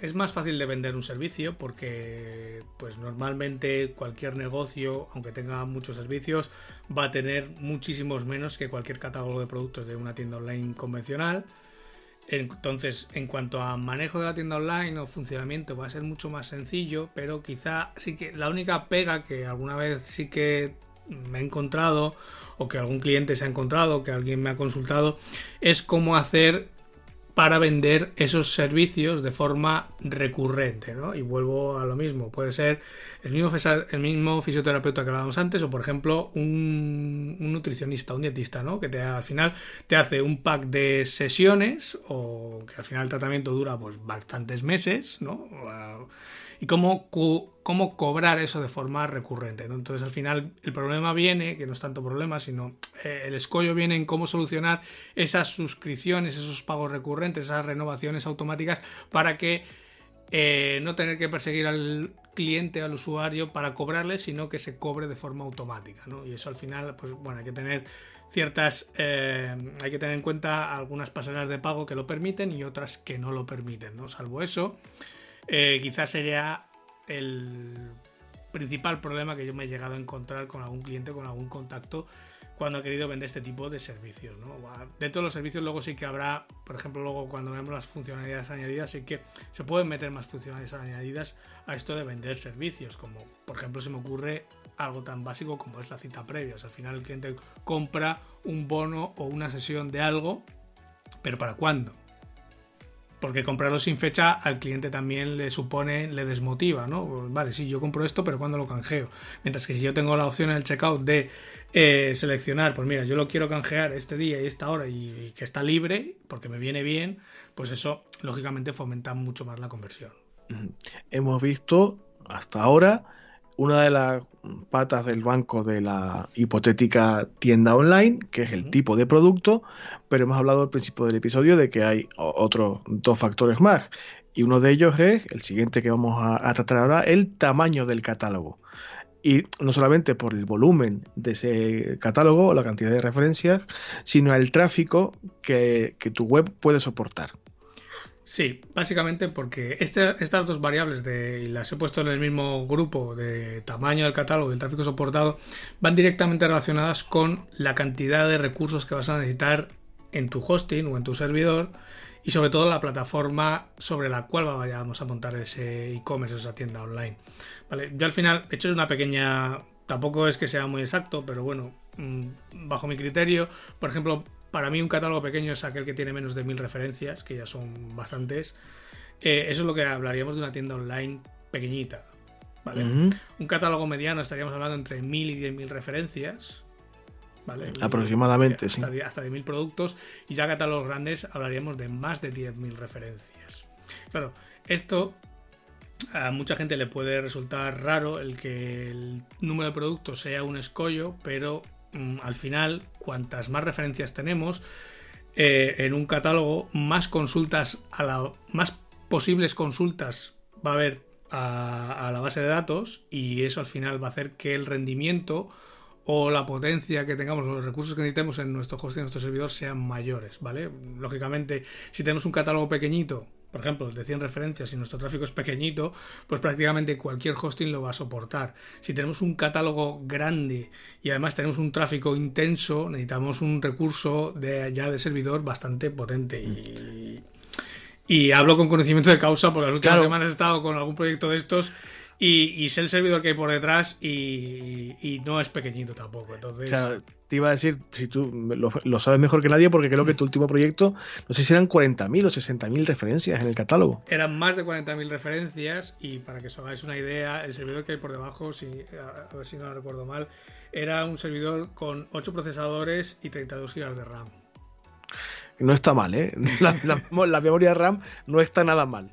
es más fácil de vender un servicio porque pues normalmente cualquier negocio, aunque tenga muchos servicios, va a tener muchísimos menos que cualquier catálogo de productos de una tienda online convencional. Entonces, en cuanto a manejo de la tienda online o funcionamiento, va a ser mucho más sencillo, pero quizá sí que la única pega que alguna vez sí que me he encontrado o que algún cliente se ha encontrado, que alguien me ha consultado, es cómo hacer para vender esos servicios de forma recurrente, ¿no? Y vuelvo a lo mismo, puede ser el mismo fisioterapeuta que hablábamos antes o, por ejemplo, un nutricionista, un dietista, ¿no? Que al final te hace un pack de sesiones o que al final el tratamiento dura pues bastantes meses, ¿no? Y cómo cobrar eso de forma recurrente, ¿no? Entonces, al final, el problema viene, que no es tanto problema, sino el escollo viene en cómo solucionar esas suscripciones, esos pagos recurrentes, esas renovaciones automáticas, para que no tener que perseguir al cliente, al usuario, para cobrarle, sino que se cobre de forma automática, ¿no? Y eso, al final, pues bueno, hay que tener hay que tener en cuenta algunas pasarelas de pago que lo permiten y otras que no lo permiten, ¿no? Salvo eso... quizás sería el principal problema que yo me he llegado a encontrar con algún cliente, con algún contacto, cuando ha querido vender este tipo de servicios, ¿no? De todos los servicios luego sí que habrá, por ejemplo, luego cuando veamos las funcionalidades añadidas, sí que se pueden meter más funcionalidades añadidas a esto de vender servicios, como por ejemplo se me ocurre algo tan básico como es la cita previa. O sea, al final el cliente compra un bono o una sesión de algo, pero ¿para cuándo? Porque comprarlo sin fecha al cliente también le desmotiva, ¿no? Vale, sí, yo compro esto, pero ¿cuándo lo canjeo? Mientras que si yo tengo la opción en el checkout de seleccionar, pues mira, yo lo quiero canjear este día y esta hora y que está libre, porque me viene bien, pues eso, lógicamente, fomenta mucho más la conversión. Hemos visto hasta ahora una de las patas del banco de la hipotética tienda online, que es el tipo de producto, pero hemos hablado al principio del episodio de que hay otros dos factores más, y uno de ellos es el siguiente que vamos a tratar ahora, el tamaño del catálogo. Y no solamente por el volumen de ese catálogo o la cantidad de referencias, sino el tráfico que tu web puede soportar. Sí, básicamente porque estas dos variables y las he puesto en el mismo grupo de tamaño del catálogo y el tráfico soportado van directamente relacionadas con la cantidad de recursos que vas a necesitar en tu hosting o en tu servidor y sobre todo la plataforma sobre la cual vayamos a montar ese e-commerce, esa tienda online. Vale, yo al final he hecho una pequeña... Tampoco es que sea muy exacto, pero bueno, bajo mi criterio, por ejemplo... Para mí un catálogo pequeño es aquel que tiene menos de 1000 referencias, que ya son bastantes. Eso es lo que hablaríamos de una tienda online pequeñita, ¿vale? Uh-huh. Un catálogo mediano estaríamos hablando entre 1000 y 10.000 referencias, ¿vale? Aproximadamente, sí. Hasta 10.000 productos. Y ya catálogos grandes hablaríamos de más de 10.000 referencias. Claro, esto... A mucha gente le puede resultar raro el que el número de productos sea un escollo, pero... Al final, cuantas más referencias tenemos en un catálogo, más posibles consultas va a haber a la base de datos, y eso al final va a hacer que el rendimiento o la potencia que tengamos, los recursos que necesitemos en nuestro hosting, en nuestro servidor, sean mayores, ¿vale? Lógicamente, si tenemos un catálogo pequeñito, por ejemplo, de 100 referencias, si nuestro tráfico es pequeñito, pues prácticamente cualquier hosting lo va a soportar. Si tenemos un catálogo grande y además tenemos un tráfico intenso, necesitamos un recurso de servidor bastante potente. Y hablo con conocimiento de causa porque las últimas semanas he estado con algún proyecto de estos y sé el servidor que hay por detrás y no es pequeñito tampoco. Entonces... Claro. Te iba a decir, si tú lo sabes mejor que nadie, porque creo que tu último proyecto, no sé si eran 40.000 o 60.000 referencias en el catálogo. Eran más de 40.000 referencias, y para que os hagáis una idea, el servidor que hay por debajo, a ver si no lo recuerdo mal, era un servidor con 8 procesadores y 32 GB de RAM. No está mal, ¿eh? La memoria RAM no está nada mal.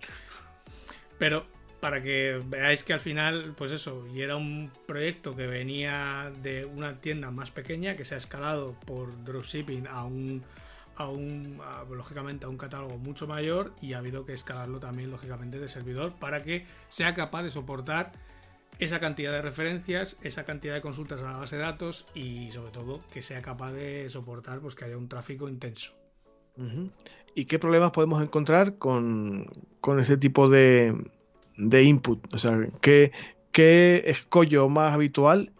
Pero... Para que veáis que al final, pues eso, y era un proyecto que venía de una tienda más pequeña que se ha escalado por dropshipping lógicamente a un catálogo mucho mayor, y ha habido que escalarlo también lógicamente de servidor para que sea capaz de soportar esa cantidad de referencias, esa cantidad de consultas a la base de datos y sobre todo que sea capaz de soportar pues que haya un tráfico intenso. ¿Y qué problemas podemos encontrar con ese tipo de input? O sea, ¿qué escollo más habitual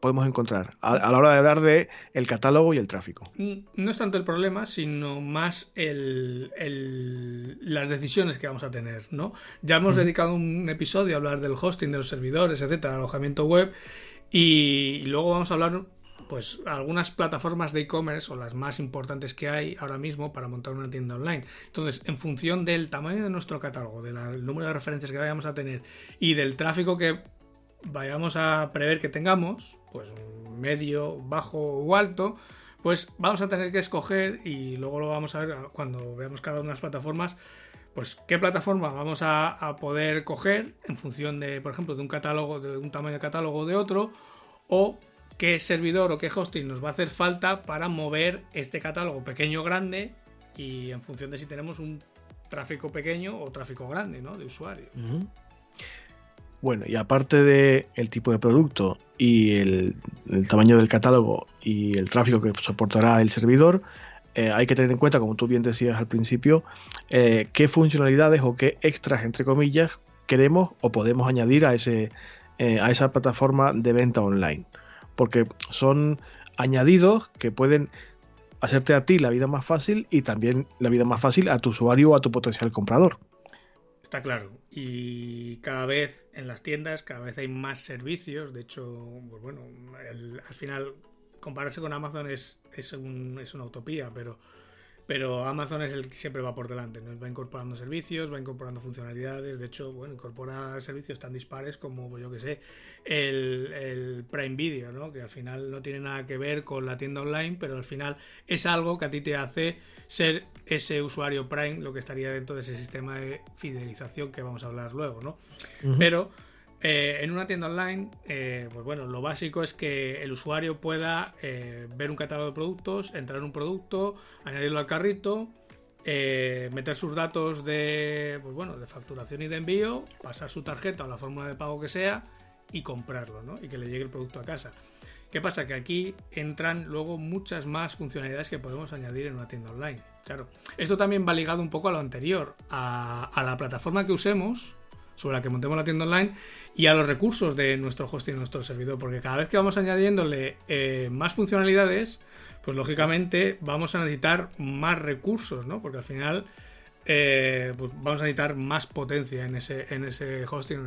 podemos encontrar a la hora de hablar de el catálogo y el tráfico? No es tanto el problema, sino más las decisiones que vamos a tener, ¿no? Ya hemos dedicado un episodio a hablar del hosting, de los servidores, etcétera, alojamiento web, y luego vamos a hablar, pues, algunas plataformas de e-commerce o las más importantes que hay ahora mismo para montar una tienda online. Entonces, en función del tamaño de nuestro catálogo, del número de referencias que vayamos a tener y del tráfico que vayamos a prever que tengamos, pues medio, bajo o alto, pues vamos a tener que escoger, y luego lo vamos a ver cuando veamos cada una de las plataformas, pues qué plataforma vamos a poder coger en función de, por ejemplo, de un catálogo, de un tamaño de catálogo o de otro, o qué servidor o qué hosting nos va a hacer falta para mover este catálogo pequeño o grande, y en función de si tenemos un tráfico pequeño o tráfico grande, ¿no?, de usuarios. Bueno, y aparte del tipo de producto y el tamaño del catálogo y el tráfico que soportará el servidor, hay que tener en cuenta, como tú bien decías al principio, qué funcionalidades o qué extras, entre comillas, queremos o podemos añadir a esa plataforma de venta online. Porque son añadidos que pueden hacerte a ti la vida más fácil y también la vida más fácil a tu usuario o a tu potencial comprador. Está claro, y cada vez en las tiendas cada vez hay más servicios. De hecho, pues bueno, al final compararse con Amazon es una utopía, pero Amazon es el que siempre va por delante, ¿no? Va incorporando servicios, va incorporando funcionalidades. De hecho, bueno, incorpora servicios tan dispares como, pues yo que sé, el Prime Video, ¿no?, que al final no tiene nada que ver con la tienda online, pero al final es algo que a ti te hace ser ese usuario Prime, lo que estaría dentro de ese sistema de fidelización que vamos a hablar luego, ¿no? Pero en una tienda online, pues bueno, lo básico es que el usuario pueda ver un catálogo de productos, entrar en un producto, añadirlo al carrito, meter sus datos pues bueno, de facturación y de envío, pasar su tarjeta o la fórmula de pago que sea y comprarlo, ¿no?, y que le llegue el producto a casa. ¿Qué pasa? Que aquí entran luego muchas más funcionalidades que podemos añadir en una tienda online. Claro, esto también va ligado un poco a lo anterior, a la plataforma que usemos, sobre la que montemos la tienda online, y a los recursos de nuestro hosting y nuestro servidor, porque cada vez que vamos añadiéndole más funcionalidades, pues lógicamente vamos a necesitar más recursos, ¿no?, porque al final pues vamos a necesitar más potencia en ese hosting o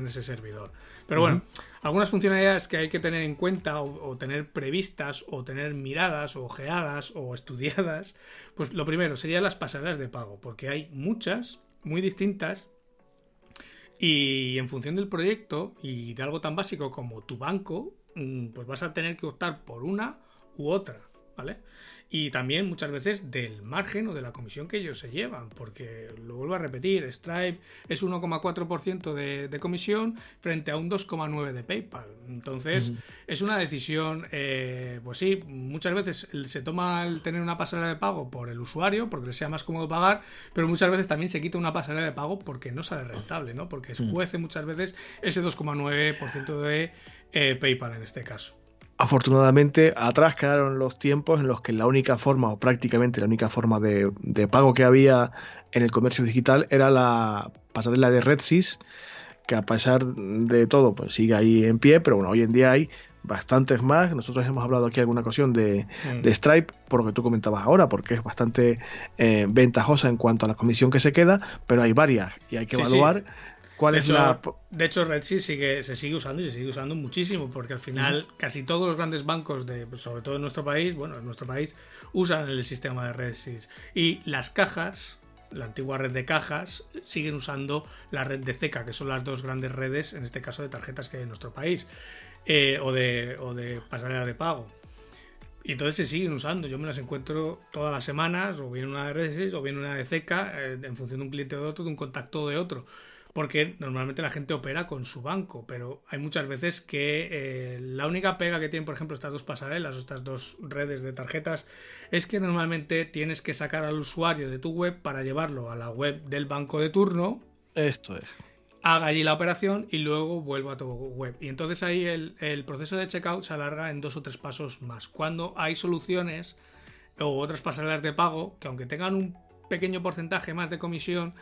en ese servidor. Pero bueno, algunas funcionalidades que hay que tener en cuenta o tener previstas o tener miradas o ojeadas o estudiadas, pues lo primero serían las pasarelas de pago, porque hay muchas, muy distintas, y en función del proyecto y de algo tan básico como tu banco, pues vas a tener que optar por una u otra, ¿vale? Y también muchas veces del margen o de la comisión que ellos se llevan, porque, lo vuelvo a repetir, Stripe es 1,4% de comisión frente a un 2,9% de PayPal. Entonces, es una decisión, pues sí, muchas veces se toma el tener una pasarela de pago por el usuario, porque le sea más cómodo pagar, pero muchas veces también se quita una pasarela de pago porque no sale rentable, ¿no?, porque escuece muchas veces ese 2,9% de PayPal en este caso. Afortunadamente, atrás quedaron los tiempos en los que la única forma, o prácticamente la única forma de pago que había en el comercio digital era la pasarela de RedSys, que a pesar de todo, pues sigue ahí en pie, pero bueno, hoy en día hay bastantes más. Nosotros hemos hablado aquí alguna ocasión de Stripe, por lo que tú comentabas ahora, porque es bastante ventajosa en cuanto a la comisión que se queda, pero hay varias y hay que evaluar. Sí. De hecho, RedSys se sigue usando, y se sigue usando muchísimo, porque al final casi todos los grandes bancos, sobre todo en nuestro país, usan el sistema de RedSys. Y las cajas, la antigua red de cajas, siguen usando la red de CECA, que son las dos grandes redes, en este caso, de tarjetas que hay en nuestro país, o de pasarelas de pago. Y entonces se siguen usando. Yo me las encuentro todas las semanas, o bien una de RedSys, o bien una de CECA, en función de un cliente o de otro, de un contacto o de otro. Porque normalmente la gente opera con su banco, pero hay muchas veces que la única pega que tienen, por ejemplo, estas dos pasarelas o estas dos redes de tarjetas, es que normalmente tienes que sacar al usuario de tu web para llevarlo a la web del banco de turno. Esto es. Haga allí la operación y luego vuelva a tu web. Y entonces ahí el proceso de checkout se alarga en 2 o 3 pasos más. Cuando hay soluciones o otras pasarelas de pago que aunque tengan un pequeño porcentaje más de comisión,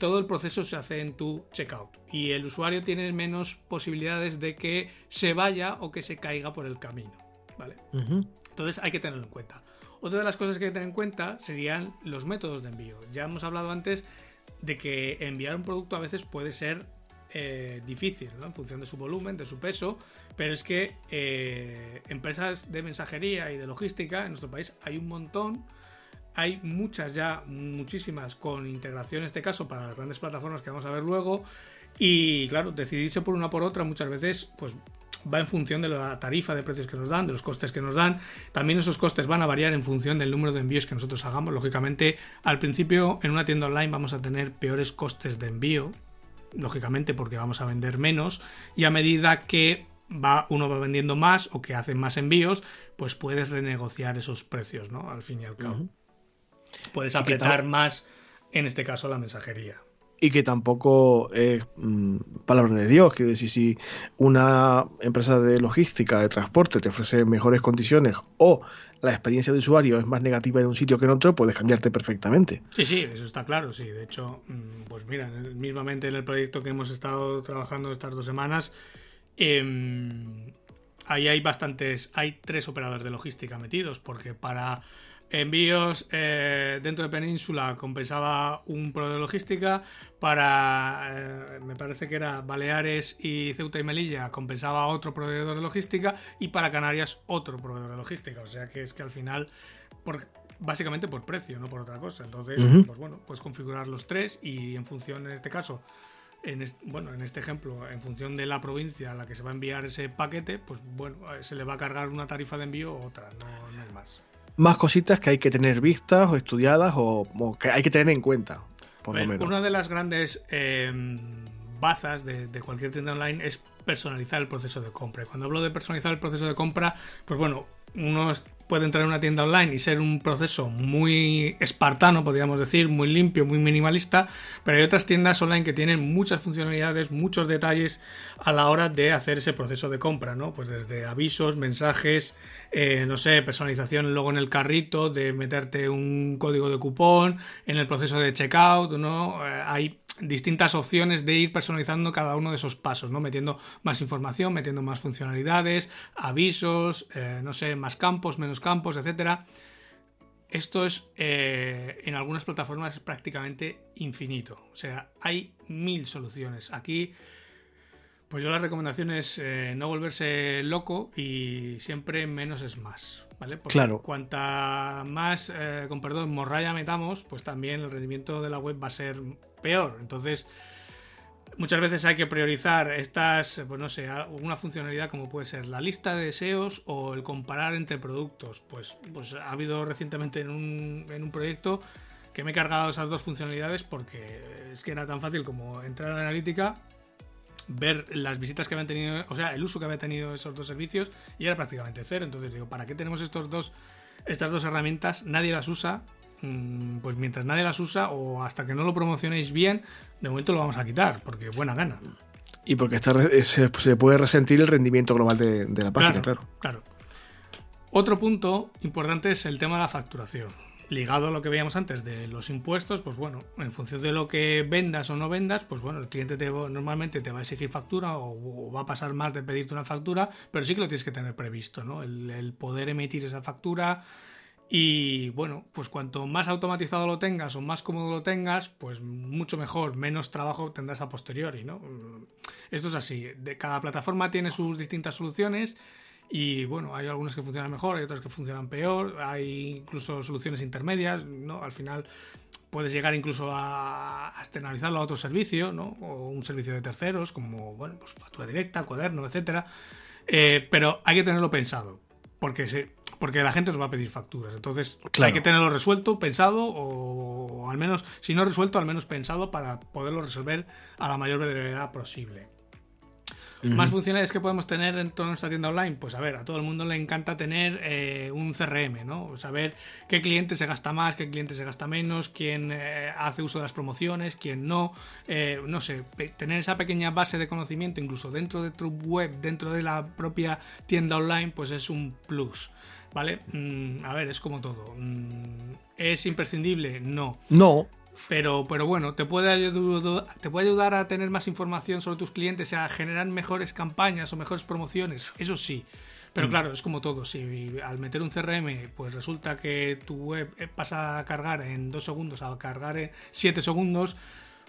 todo el proceso se hace en tu checkout y el usuario tiene menos posibilidades de que se vaya o que se caiga por el camino, ¿vale? Uh-huh. Entonces hay que tenerlo en cuenta. Otra de las cosas que hay que tener en cuenta serían los métodos de envío. Ya hemos hablado antes de que enviar un producto a veces puede ser difícil, ¿no? En función de su volumen, de su peso, pero es que empresas de mensajería y de logística en nuestro país hay un montón. Hay muchas ya, muchísimas, con integración en este caso para las grandes plataformas que vamos a ver luego. Y claro, decidirse por una o por otra muchas veces pues va en función de la tarifa de precios que nos dan, de los costes que nos dan. También esos costes van a variar en función del número de envíos que nosotros hagamos. Lógicamente, al principio en una tienda online vamos a tener peores costes de envío, lógicamente porque vamos a vender menos, y a medida que uno va vendiendo más o que hacen más envíos, pues puedes renegociar esos precios, ¿no? Al fin y al cabo. Uh-huh. Puedes apretar más, en este caso, la mensajería. Y que tampoco es palabra de Dios, que decir, si una empresa de logística, de transporte, te ofrece mejores condiciones o la experiencia de usuario es más negativa en un sitio que en otro, puedes cambiarte perfectamente. Sí, sí, eso está claro, sí. De hecho, pues mira, mismamente en el proyecto que hemos estado trabajando estas 2 semanas, ahí hay bastantes, hay 3 operadores de logística metidos, porque para envíos dentro de Península compensaba un proveedor de logística, para me parece que era Baleares y Ceuta y Melilla compensaba otro proveedor de logística, y para Canarias otro proveedor de logística. O sea que es que al final, básicamente por precio, no por otra cosa. Entonces, uh-huh, pues bueno, puedes configurar los 3 y en función, en este caso, en este ejemplo, en función de la provincia a la que se va a enviar ese paquete, pues bueno, se le va a cargar una tarifa de envío u otra, no hay más. Más cositas que hay que tener vistas o estudiadas o que hay que tener en cuenta, por lo menos. Una de las grandes bazas de cualquier tienda online es personalizar el proceso de compra. Y cuando hablo de personalizar el proceso de compra, pues bueno, uno puede entrar en una tienda online y ser un proceso muy espartano, podríamos decir, muy limpio, muy minimalista, pero hay otras tiendas online que tienen muchas funcionalidades, muchos detalles a la hora de hacer ese proceso de compra, ¿no? Pues desde avisos, mensajes, personalización luego en el carrito, de meterte un código de cupón, en el proceso de checkout, ¿no? Hay distintas opciones de ir personalizando cada uno de esos pasos, ¿no? Metiendo más información, metiendo más funcionalidades, avisos, más campos, menos campos, etcétera. Esto es, en algunas plataformas, es prácticamente infinito. O sea, hay 1000 soluciones. Aquí, pues yo la recomendación es no volverse loco y siempre menos es más, ¿vale? Porque claro, cuanta más, morralla metamos, pues también el rendimiento de la web va a ser peor. Entonces, muchas veces hay que priorizar estas, una funcionalidad como puede ser la lista de deseos o el comparar entre productos. Pues ha habido recientemente en un proyecto que me he cargado esas 2 funcionalidades porque es que era tan fácil como entrar a la analítica, ver las visitas que habían tenido, o sea, el uso que había tenido esos 2 servicios, y era prácticamente cero. Entonces digo, ¿para qué tenemos estas dos herramientas? Nadie las usa. Pues mientras nadie las usa o hasta que no lo promocionéis bien, de momento lo vamos a quitar, porque buena gana. Y porque se puede resentir el rendimiento global de la página, claro. Otro punto importante es el tema de la facturación. Ligado a lo que veíamos antes de los impuestos, pues bueno, en función de lo que vendas o no vendas, pues bueno, el cliente normalmente te va a exigir factura o va a pasar más de pedirte una factura, pero sí que lo tienes que tener previsto, ¿no? El poder emitir esa factura. Y bueno, pues cuanto más automatizado lo tengas o más cómodo lo tengas, pues mucho mejor, menos trabajo tendrás a posteriori, ¿no? Esto es así, cada plataforma tiene sus distintas soluciones y bueno, hay algunas que funcionan mejor, hay otras que funcionan peor, hay incluso soluciones intermedias, ¿no? Al final puedes llegar incluso a externalizarlo a otro servicio, ¿no? O un servicio de terceros, como bueno, pues factura directa, cuaderno, etcétera. Pero hay que tenerlo pensado, porque la gente os va a pedir facturas. Entonces, claro, hay que tenerlo resuelto, pensado, o al menos, si no resuelto, al menos pensado para poderlo resolver a la mayor brevedad posible. Uh-huh. Más funcionalidades que podemos tener en toda nuestra tienda online, pues a ver, a todo el mundo le encanta tener un CRM, ¿no? Saber qué cliente se gasta más, qué cliente se gasta menos, quién hace uso de las promociones, quién no, tener esa pequeña base de conocimiento incluso dentro de tu web, dentro de la propia tienda online, pues es un plus. ¿vale? A ver, es como todo. ¿Es imprescindible? No. No. Pero bueno, te puede ayudar a tener más información sobre tus clientes, a generar mejores campañas o mejores promociones, eso sí. Pero claro, es como todo, si al meter un CRM, pues resulta que tu web pasa a cargar en 2 segundos, a cargar en 7 segundos,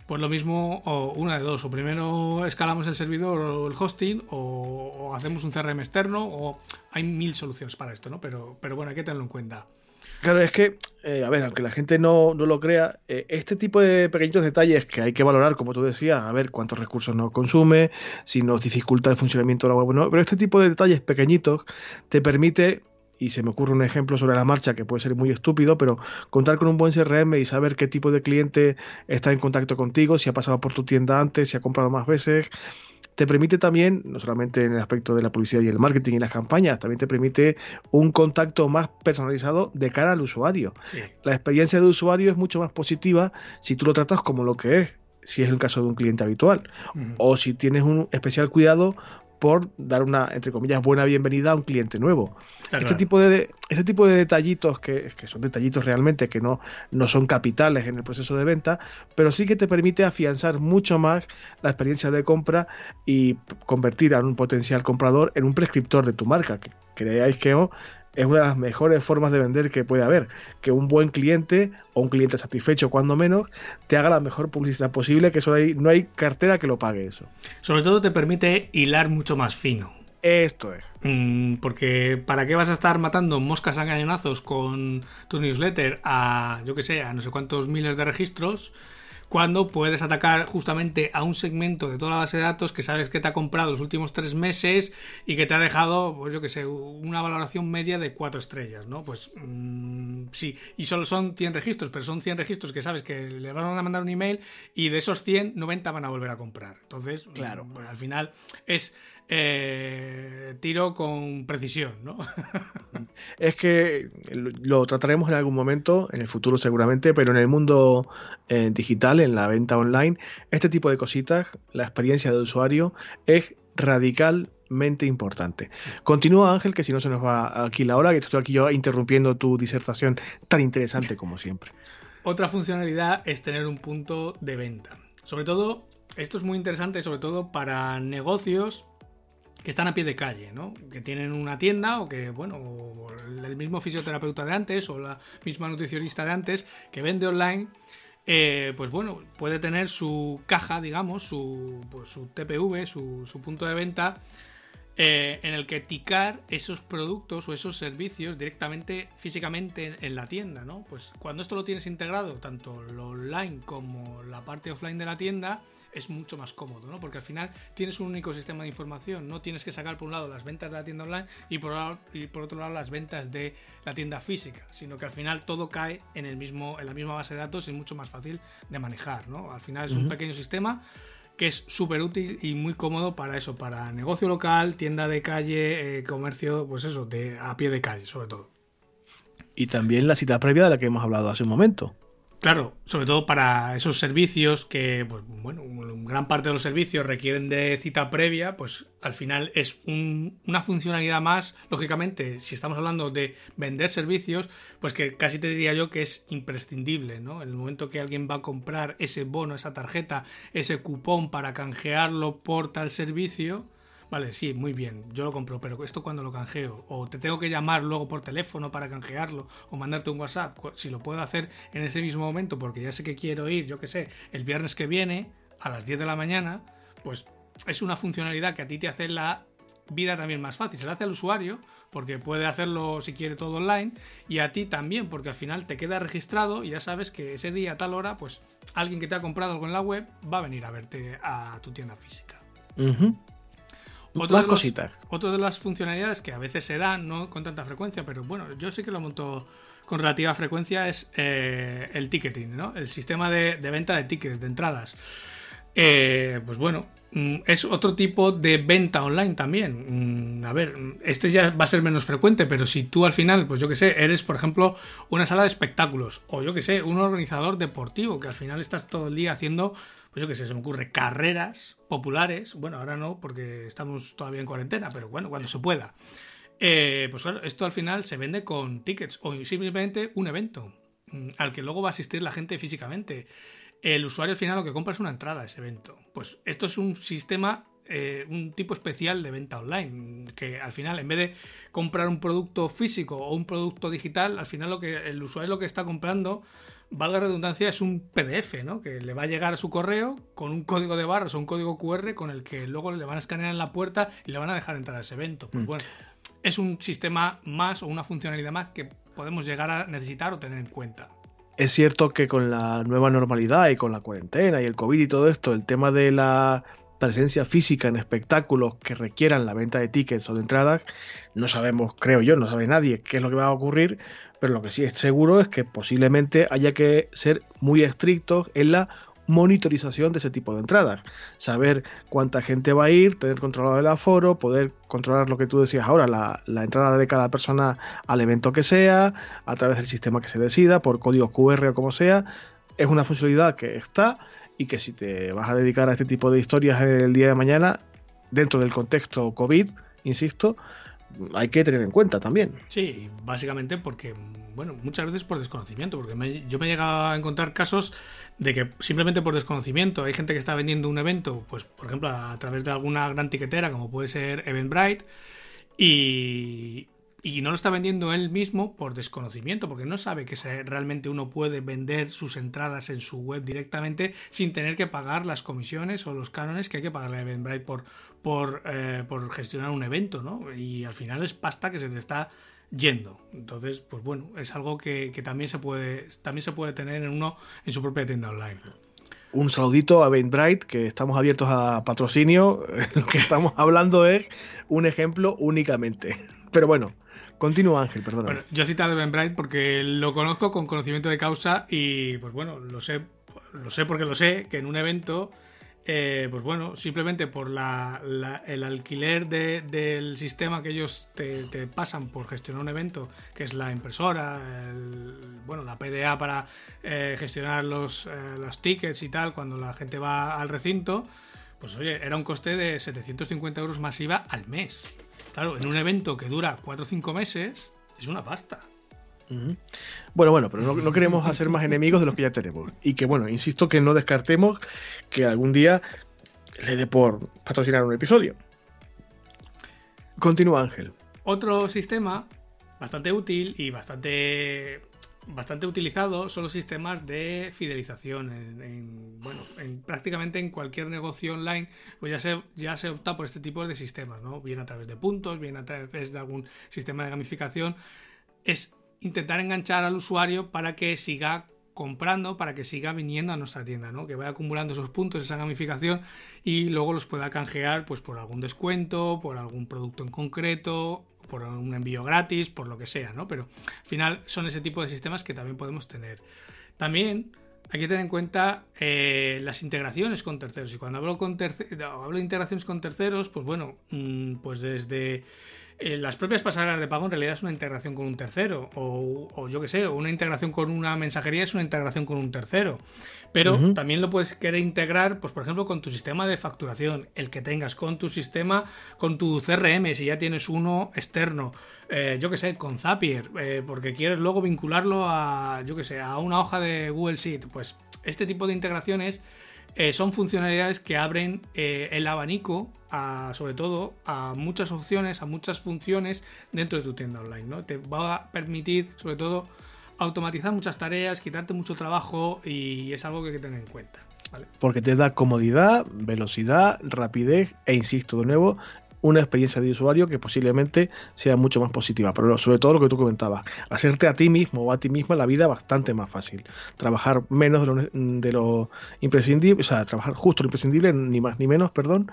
pues lo mismo, o una de dos, o primero escalamos el servidor o el hosting, o hacemos un CRM externo, o hay 1000 soluciones para esto, ¿no? Pero bueno, hay que tenerlo en cuenta. Claro, es que, a ver, aunque la gente no lo crea, este tipo de pequeñitos detalles que hay que valorar, como tú decías, a ver cuántos recursos nos consume, si nos dificulta el funcionamiento de la web o no, pero este tipo de detalles pequeñitos te permite, y se me ocurre un ejemplo sobre la marcha que puede ser muy estúpido, pero contar con un buen CRM y saber qué tipo de cliente está en contacto contigo, si ha pasado por tu tienda antes, si ha comprado más veces... Te permite también, no solamente en el aspecto de la publicidad y el marketing y las campañas, también te permite un contacto más personalizado de cara al usuario. Sí. La experiencia de usuario es mucho más positiva si tú lo tratas como lo que es, si es el caso de un cliente habitual, o si tienes un especial cuidado por dar una, entre comillas, buena bienvenida a un cliente nuevo. Claro. Este tipo de detallitos, que son detallitos realmente, que no son capitales en el proceso de venta, pero sí que te permite afianzar mucho más la experiencia de compra y convertir a un potencial comprador en un prescriptor de tu marca, que creáis que no, es una de las mejores formas de vender que puede haber, que un buen cliente o un cliente satisfecho cuando menos te haga la mejor publicidad posible, que eso no hay cartera que lo pague eso. Sobre todo te permite hilar mucho más fino. Esto es. Porque ¿para qué vas a estar matando moscas a cañonazos con tu newsletter a, yo qué sé, a no sé cuántos miles de registros, cuando puedes atacar justamente a un segmento de toda la base de datos que sabes que te ha comprado los últimos 3 meses y que te ha dejado, pues yo que sé, una valoración media de 4 estrellas, ¿no? Pues sí, y solo son 100 registros, pero son 100 registros que sabes que le van a mandar un email y de esos 100, 90 van a volver a comprar. Entonces, claro, pues al final es... tiro con precisión, ¿no? Es que lo trataremos en algún momento, en el futuro seguramente, pero en el mundo digital, en la venta online, este tipo de cositas, la experiencia de usuario es radicalmente importante. Continúa, Ángel, que si no se nos va aquí la hora, que estoy aquí yo interrumpiendo tu disertación tan interesante como siempre. Otra funcionalidad es tener un punto de venta. Sobre todo, esto es muy interesante, sobre todo para negocios que están a pie de calle, ¿no? Que tienen una tienda o que, bueno, o el mismo fisioterapeuta de antes o la misma nutricionista de antes que vende online, pues bueno, puede tener su caja, digamos, su TPV, su punto de venta, en el que ticar esos productos o esos servicios directamente, físicamente en la tienda, ¿no? Pues cuando esto lo tienes integrado, tanto lo online como la parte offline de la tienda, es mucho más cómodo, ¿no? Porque al final tienes un único sistema de información, no tienes que sacar por un lado las ventas de la tienda online y por otro lado las ventas de la tienda física, sino que al final todo cae en la misma base de datos y es mucho más fácil de manejar, ¿no? Al final es un pequeño sistema que es súper útil y muy cómodo para eso, para negocio local, tienda de calle, comercio, pues eso, a pie de calle sobre todo. Y también la cita previa de la que hemos hablado hace un momento. Claro, sobre todo para esos servicios que, pues bueno, gran parte de los servicios requieren de cita previa, pues al final es una funcionalidad más. Lógicamente, si estamos hablando de vender servicios, pues que casi te diría yo que es imprescindible, ¿no? En el momento que alguien va a comprar ese bono, esa tarjeta, ese cupón para canjearlo por tal servicio... Vale, sí, muy bien, yo lo compro, pero ¿esto cuando lo canjeo? ¿O te tengo que llamar luego por teléfono para canjearlo? ¿O mandarte un WhatsApp? Si lo puedo hacer en ese mismo momento, porque ya sé que quiero ir, yo qué sé, el viernes que viene, a las 10 de la mañana, pues es una funcionalidad que a ti te hace la vida también más fácil. Se la hace al usuario, porque puede hacerlo si quiere todo online, y a ti también, porque al final te queda registrado y ya sabes que ese día a tal hora, pues alguien que te ha comprado algo en la web va a venir a verte a tu tienda física. Otra de las funcionalidades que a veces se dan, no con tanta frecuencia, pero bueno, yo sí que lo monto con relativa frecuencia, es el ticketing, ¿no? El sistema de venta de tickets, de entradas. Pues bueno, es otro tipo de venta online también. A ver, este ya va a ser menos frecuente, pero si tú al final, pues yo que sé, eres por ejemplo una sala de espectáculos o yo que sé, un organizador deportivo que al final estás todo el día haciendo... Pues yo qué sé, se me ocurre, carreras populares, bueno, ahora no porque estamos todavía en cuarentena, pero bueno, cuando se pueda. Pues claro, esto al final se vende con tickets o simplemente un evento al que luego va a asistir la gente físicamente. El usuario al final lo que compra es una entrada a ese evento. Pues esto es un sistema, un tipo especial de venta online, que al final en vez de comprar un producto físico o un producto digital, al final lo que el usuario lo que está comprando, valga la redundancia, es un PDF, ¿no? Que le va a llegar a su correo con un código de barras o un código QR con el que luego le van a escanear en la puerta y le van a dejar entrar a ese evento. Pues bueno, es un sistema más o una funcionalidad más que podemos llegar a necesitar o tener en cuenta. Es cierto que con la nueva normalidad y con la cuarentena y el COVID y todo esto, el tema de la presencia física en espectáculos que requieran la venta de tickets o de entradas, no sabemos, creo yo, no sabe nadie qué es lo que va a ocurrir, pero lo que sí es seguro es que posiblemente haya que ser muy estrictos en la monitorización de ese tipo de entradas, saber cuánta gente va a ir, tener controlado el aforo, poder controlar lo que tú decías ahora, la entrada de cada persona al evento que sea, a través del sistema que se decida, por código QR o como sea. Es una funcionalidad que está y que si te vas a dedicar a este tipo de historias el día de mañana, dentro del contexto COVID, insisto, hay que tener en cuenta también. Sí, básicamente porque, bueno, muchas veces por desconocimiento, porque yo me he llegado a encontrar casos de que simplemente por desconocimiento hay gente que está vendiendo un evento, pues por ejemplo a través de alguna gran tiquetera como puede ser Eventbrite, y no lo está vendiendo él mismo por desconocimiento, porque no sabe que realmente uno puede vender sus entradas en su web directamente sin tener que pagar las comisiones o los cánones que hay que pagarle a Eventbrite por gestionar un evento, ¿no? Y al final es pasta que se te está yendo. Entonces, pues bueno, es algo que también se puede tener en su propia tienda online. Un saludito a Eventbrite, que estamos abiertos a patrocinio. Lo que estamos hablando es un ejemplo únicamente. Pero bueno, continúa Ángel, perdóname. Bueno, yo he citado Eventbrite porque lo conozco con conocimiento de causa y pues bueno, lo sé porque que en un evento, pues bueno, simplemente por el alquiler del sistema que ellos te pasan por gestionar un evento, que es la impresora, la PDA para gestionar los tickets y tal cuando la gente va al recinto, pues oye, era un coste de 750 euros más IVA al mes. Claro, en un evento que dura 4 o 5 meses es una pasta. Bueno, pero no queremos hacer más enemigos de los que ya tenemos. Y que, bueno, insisto que no descartemos que algún día le dé por patrocinar un episodio. Continúa, Ángel. Otro sistema bastante útil y bastante utilizado son los sistemas de fidelización en prácticamente en cualquier negocio online, pues ya se opta por este tipo de sistemas, ¿no? Bien a través de puntos, bien a través de algún sistema de gamificación, es intentar enganchar al usuario para que siga comprando, para que siga viniendo a nuestra tienda, ¿no? Que vaya acumulando esos puntos, esa gamificación, y luego los pueda canjear pues por algún descuento, por algún producto en concreto, por un envío gratis, por lo que sea, ¿no? Pero al final son ese tipo de sistemas que también podemos tener. También hay que tener en cuenta las integraciones con terceros. Y cuando hablo de integraciones con terceros, pues bueno, pues desde las propias pasarelas de pago en realidad es una integración con un tercero, o yo que sé, una integración con una mensajería es una integración con un tercero, pero también lo puedes querer integrar, pues por ejemplo con tu sistema de facturación, el que tengas, con tu sistema, con tu CRM si ya tienes uno externo, yo que sé, con Zapier, porque quieres luego vincularlo a, yo que sé, a una hoja de Google Sheet. Pues este tipo de integraciones son funcionalidades que abren el abanico sobre todo a muchas opciones, a muchas funciones dentro de tu tienda online, ¿no? Te va a permitir sobre todo automatizar muchas tareas, quitarte mucho trabajo, y es algo que hay que tener en cuenta, ¿vale? Porque te da comodidad, velocidad, rapidez e, insisto de nuevo, una experiencia de usuario que posiblemente sea mucho más positiva, pero sobre todo lo que tú comentabas, hacerte a ti mismo o a ti misma la vida bastante más fácil, trabajar menos de lo imprescindible, o sea, trabajar justo lo imprescindible, ni más ni menos, perdón,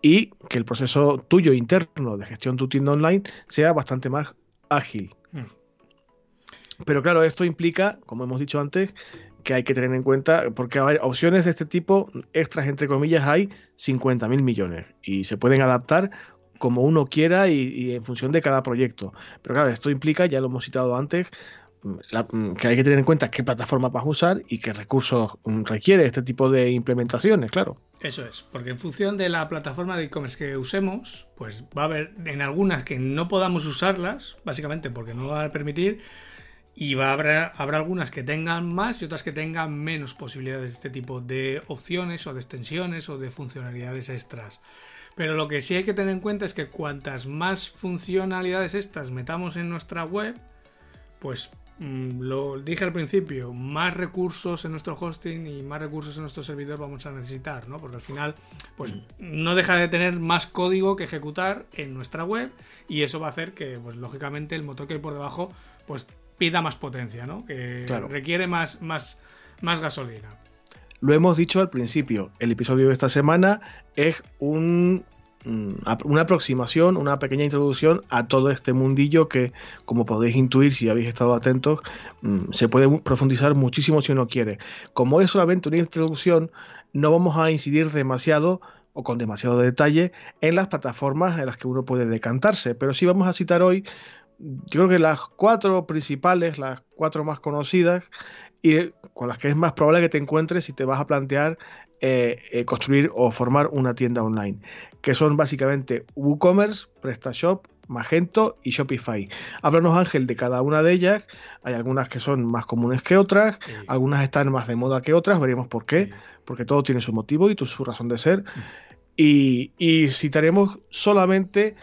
y que el proceso tuyo interno de gestión de tu tienda online sea bastante más ágil. Pero claro, esto implica, como hemos dicho antes, que hay que tener en cuenta, porque hay opciones de este tipo, extras entre comillas, hay 50.000 millones y se pueden adaptar como uno quiera y en función de cada proyecto. Pero claro, esto implica, ya lo hemos citado antes, que hay que tener en cuenta qué plataforma vas a usar y qué recursos requiere este tipo de implementaciones, claro. Eso es, porque en función de la plataforma de e-commerce que usemos, pues va a haber en algunas que no podamos usarlas, básicamente porque no lo van a permitir, y habrá algunas que tengan más y otras que tengan menos posibilidades de este tipo de opciones o de extensiones o de funcionalidades extras. Pero lo que sí hay que tener en cuenta es que cuantas más funcionalidades estas metamos en nuestra web, pues lo dije al principio, más recursos en nuestro hosting y más recursos en nuestro servidor vamos a necesitar, ¿no? Porque al final, pues no deja de tener más código que ejecutar en nuestra web, y eso va a hacer que, pues lógicamente, el motor que hay por debajo, pues pida más potencia, ¿no? Que claro, requiere más gasolina. Lo hemos dicho al principio, el episodio de esta semana es una aproximación, una pequeña introducción a todo este mundillo que, como podéis intuir si habéis estado atentos, se puede profundizar muchísimo si uno quiere. Como es solamente una introducción, no vamos a incidir demasiado o con demasiado detalle en las plataformas en las que uno puede decantarse, pero sí vamos a citar hoy, yo creo que las cuatro principales, las cuatro más conocidas y con las que es más probable que te encuentres si te vas a plantear construir o formar una tienda online, que son básicamente WooCommerce, PrestaShop, Magento y Shopify. Háblanos, Ángel, de cada una de ellas. Hay algunas que son más comunes que otras, sí, algunas están más de moda que otras, veremos por qué, sí, porque todo tiene su motivo y su razón de ser, sí, y citaremos solamente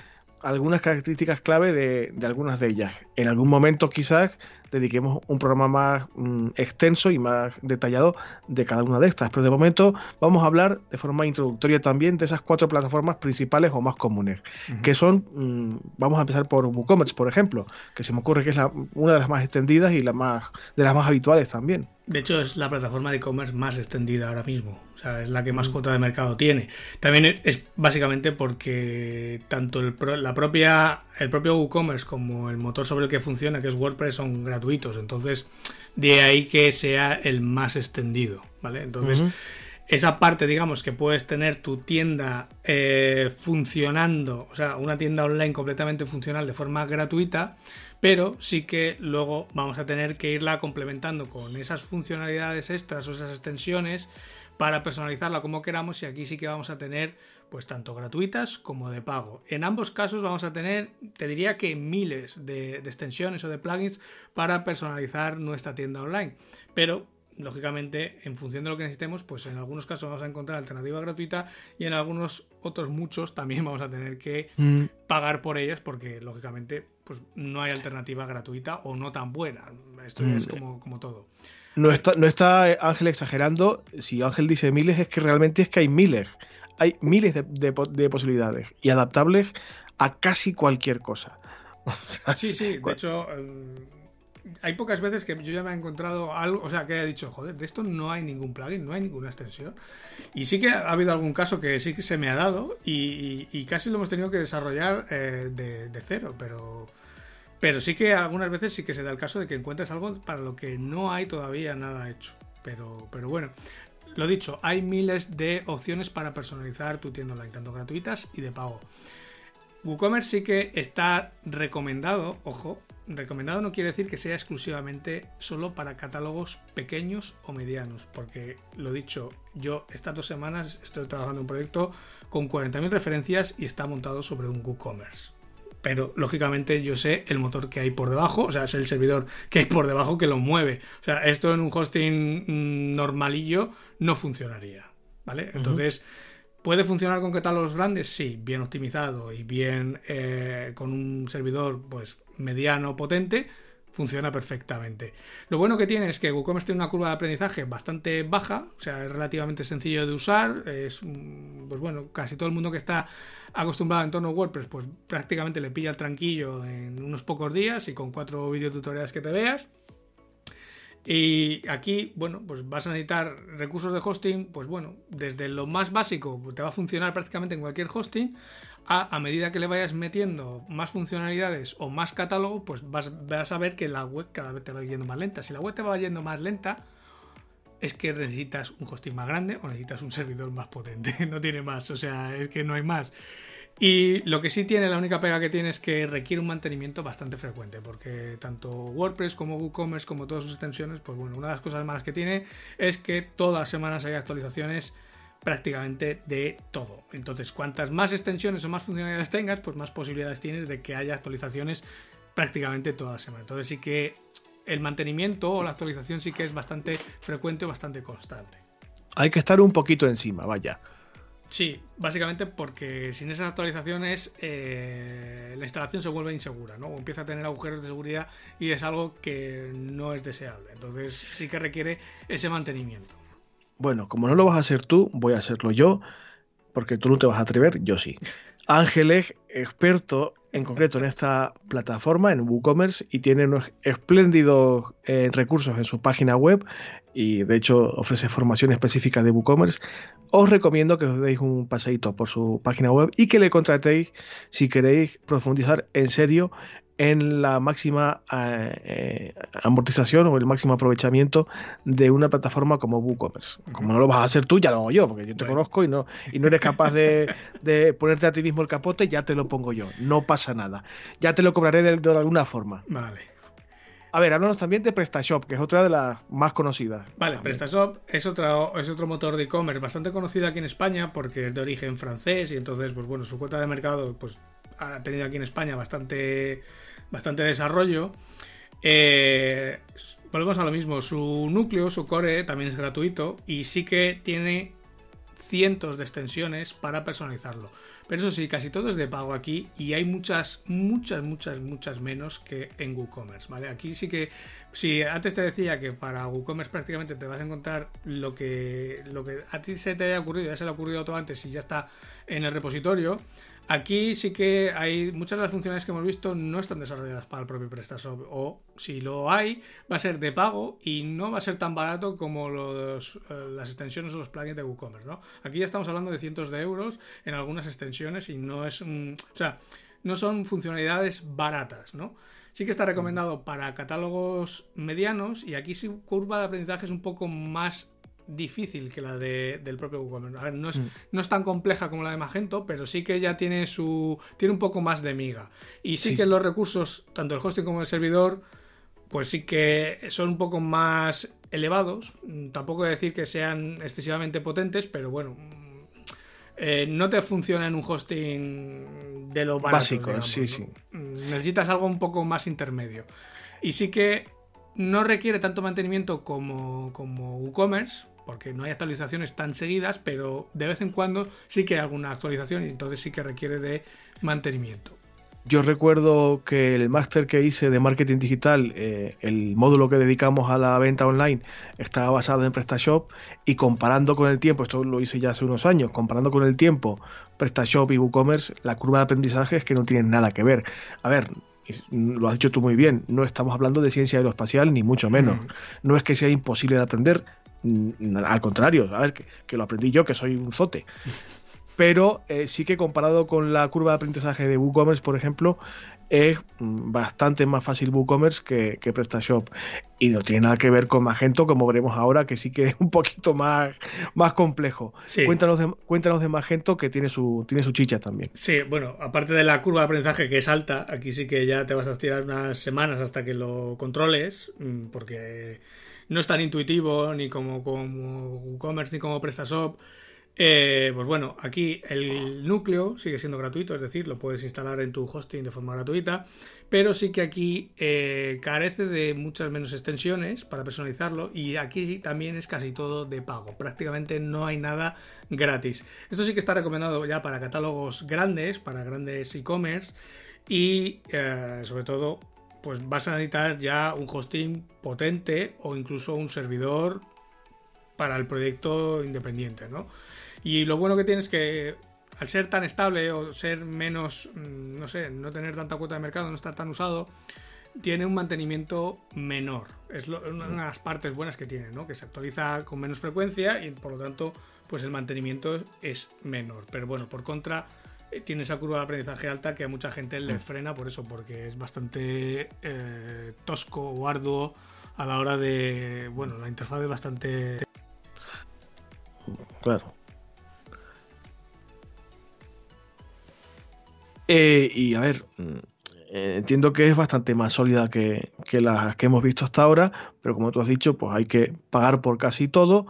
algunas características clave de algunas de ellas. En algún momento quizás dediquemos un programa más extenso y más detallado de cada una de estas, pero de momento vamos a hablar de forma introductoria también de esas cuatro plataformas principales o más comunes, que son, vamos a empezar por WooCommerce, por ejemplo, que se me ocurre que es una de las más extendidas y de las más habituales también. De hecho, es la plataforma de e-commerce más extendida ahora mismo. O sea, es la que más cuota de mercado tiene. También es básicamente porque tanto el propio WooCommerce como el motor sobre el que funciona, que es WordPress, son gratuitos. Entonces, de ahí que sea el más extendido, ¿vale? Entonces, esa parte, digamos, que puedes tener tu tienda funcionando, o sea, una tienda online completamente funcional de forma gratuita, pero sí que luego vamos a tener que irla complementando con esas funcionalidades extras o esas extensiones para personalizarla como queramos, y aquí sí que vamos a tener pues tanto gratuitas como de pago. En ambos casos vamos a tener, te diría que miles de extensiones o de plugins para personalizar nuestra tienda online, pero lógicamente en función de lo que necesitemos, pues en algunos casos vamos a encontrar alternativa gratuita y en algunos otros muchos también vamos a tener que pagar por ellas, porque lógicamente pues no hay alternativa gratuita o no tan buena. Esto es como todo. No está Ángel exagerando. Si Ángel dice miles, es que realmente es que hay miles. Hay miles de posibilidades y adaptables a casi cualquier cosa. Sí. De hecho, hay pocas veces que yo ya me he encontrado algo, o sea, que he dicho, joder, de esto no hay ningún plugin, no hay ninguna extensión. Y sí que ha habido algún caso que sí que se me ha dado y casi lo hemos tenido que desarrollar de cero, pero sí que algunas veces sí que se da el caso de que encuentres algo para lo que no hay todavía nada hecho. Pero bueno, lo dicho, hay miles de opciones para personalizar tu tienda online, tanto gratuitas y de pago. WooCommerce sí que está recomendado, ojo, recomendado no quiere decir que sea exclusivamente solo para catálogos pequeños o medianos, porque lo dicho, yo estas 2 semanas estoy trabajando en un proyecto con 40.000 referencias y está montado sobre un WooCommerce, pero lógicamente yo sé el motor que hay por debajo, o sea, es el servidor que hay por debajo que lo mueve, o sea, esto en un hosting normalillo no funcionaría, ¿vale? Entonces, ¿puede funcionar con catálogos grandes? Sí, bien optimizado y bien con un servidor pues mediano potente, funciona perfectamente. Lo bueno que tiene es que WooCommerce tiene una curva de aprendizaje bastante baja, o sea, es relativamente sencillo de usar, es, pues bueno, casi todo el mundo que está acostumbrado a entorno WordPress, pues prácticamente le pilla el tranquillo en unos pocos días y con 4 videotutoriales que te veas. Y aquí, bueno, pues vas a necesitar recursos de hosting, pues bueno, desde lo más básico, te va a funcionar prácticamente en cualquier hosting, a medida que le vayas metiendo más funcionalidades o más catálogo, pues vas a ver que la web cada vez te va yendo más lenta. Si la web te va yendo más lenta, es que necesitas un hosting más grande o necesitas un servidor más potente, no tiene más, o sea, es que no hay más. Y lo que sí tiene, la única pega que tiene, es que requiere un mantenimiento bastante frecuente, porque tanto WordPress como WooCommerce, como todas sus extensiones, pues bueno, una de las cosas malas que tiene es que todas las semanas hay actualizaciones prácticamente de todo. Entonces, cuantas más extensiones o más funcionalidades tengas, pues más posibilidades tienes de que haya actualizaciones prácticamente toda la semana. Entonces sí que el mantenimiento o la actualización sí que es bastante frecuente o bastante constante. Hay que estar un poquito encima, vaya. Sí, básicamente porque sin esas actualizaciones la instalación se vuelve insegura, ¿no? O empieza a tener agujeros de seguridad y es algo que no es deseable. Entonces sí que requiere ese mantenimiento. Bueno, como no lo vas a hacer tú, voy a hacerlo yo, porque tú no te vas a atrever, yo sí. Ángel es experto en concreto en esta plataforma, en WooCommerce, y tiene unos espléndidos recursos en su página web, y de hecho ofrece formación específica de WooCommerce. Os recomiendo que os deis un paseíto por su página web y que le contratéis si queréis profundizar en serio en la máxima amortización o el máximo aprovechamiento de una plataforma como WooCommerce. Como no lo vas a hacer tú, ya lo hago yo, porque yo te conozco y no eres capaz de ponerte a ti mismo el capote, ya te lo pongo yo, no pasa nada. Ya te lo cobraré de alguna forma. Vale. A ver, háblanos también de PrestaShop, que es otra de las más conocidas. Vale, también. PrestaShop es otro motor de e-commerce bastante conocido aquí en España porque es de origen francés y entonces, pues bueno, su cuota de mercado, pues ha tenido aquí en España bastante desarrollo. Volvemos a lo mismo, su núcleo, su core, también es gratuito y sí que tiene cientos de extensiones para personalizarlo, pero eso sí, casi todo es de pago aquí y hay muchas menos que en WooCommerce, ¿vale? Aquí sí que, si antes te decía que para WooCommerce prácticamente te vas a encontrar lo que a ti se te haya ocurrido, ya se le ha ocurrido otro antes y ya está en el repositorio. Aquí sí que hay muchas de las funcionalidades que hemos visto no están desarrolladas para el propio PrestaShop, o si lo hay, va a ser de pago y no va a ser tan barato como las extensiones o los plugins de WooCommerce, ¿no? Aquí ya estamos hablando de cientos de euros en algunas extensiones y no es no son funcionalidades baratas, ¿no? Sí que está recomendado para catálogos medianos y aquí su curva de aprendizaje es un poco más difícil que la del propio WooCommerce. A ver, no es tan compleja como la de Magento, pero sí que ya tiene un poco más de miga. Y sí que los recursos, tanto el hosting como el servidor, pues sí que son un poco más elevados. Tampoco he de decir que sean excesivamente potentes, pero bueno, no te funciona en un hosting de lo barato, básico, digamos, sí. Necesitas algo un poco más intermedio. Y sí que no requiere tanto mantenimiento como WooCommerce, porque no hay actualizaciones tan seguidas, pero de vez en cuando sí que hay alguna actualización y entonces sí que requiere de mantenimiento. Yo recuerdo que el máster que hice de marketing digital, el módulo que dedicamos a la venta online, estaba basado en PrestaShop y comparando con el tiempo, esto lo hice ya hace unos años, comparando con el tiempo PrestaShop y WooCommerce, la curva de aprendizaje es que no tienen nada que ver. A ver, lo has dicho tú muy bien, no estamos hablando de ciencia aeroespacial ni mucho menos, no es que sea imposible de aprender, al contrario, a ver, que lo aprendí yo, que soy un zote, pero sí que comparado con la curva de aprendizaje de WooCommerce, por ejemplo, es bastante más fácil WooCommerce que PrestaShop y no tiene nada que ver con Magento, como veremos ahora, que sí que es un poquito más complejo. Sí. Cuéntanos de Magento, que tiene su chicha también. Sí, bueno, aparte de la curva de aprendizaje que es alta, aquí sí que ya te vas a tirar unas semanas hasta que lo controles, porque no es tan intuitivo ni como WooCommerce ni como PrestaShop. Pues bueno, aquí el núcleo sigue siendo gratuito, es decir, lo puedes instalar en tu hosting de forma gratuita, pero sí que aquí carece de muchas menos extensiones para personalizarlo y aquí sí también es casi todo de pago, prácticamente no hay nada gratis. Esto sí que está recomendado ya para catálogos grandes, para grandes e-commerce y sobre todo pues vas a necesitar ya un hosting potente o incluso un servidor para el proyecto independiente, ¿no? Y lo bueno que tiene es que al ser tan estable o ser menos, no sé, no tener tanta cuota de mercado, no estar tan usado, tiene un mantenimiento menor. Es una de las partes buenas que tiene, ¿no? Que se actualiza con menos frecuencia y por lo tanto, pues el mantenimiento es menor. Pero bueno, por contra, tiene esa curva de aprendizaje alta que a mucha gente le frena por eso, porque es bastante tosco o arduo a la hora de, bueno, la interfaz es bastante. Claro. Y a ver, entiendo que es bastante más sólida que las que hemos visto hasta ahora, pero como tú has dicho, pues hay que pagar por casi todo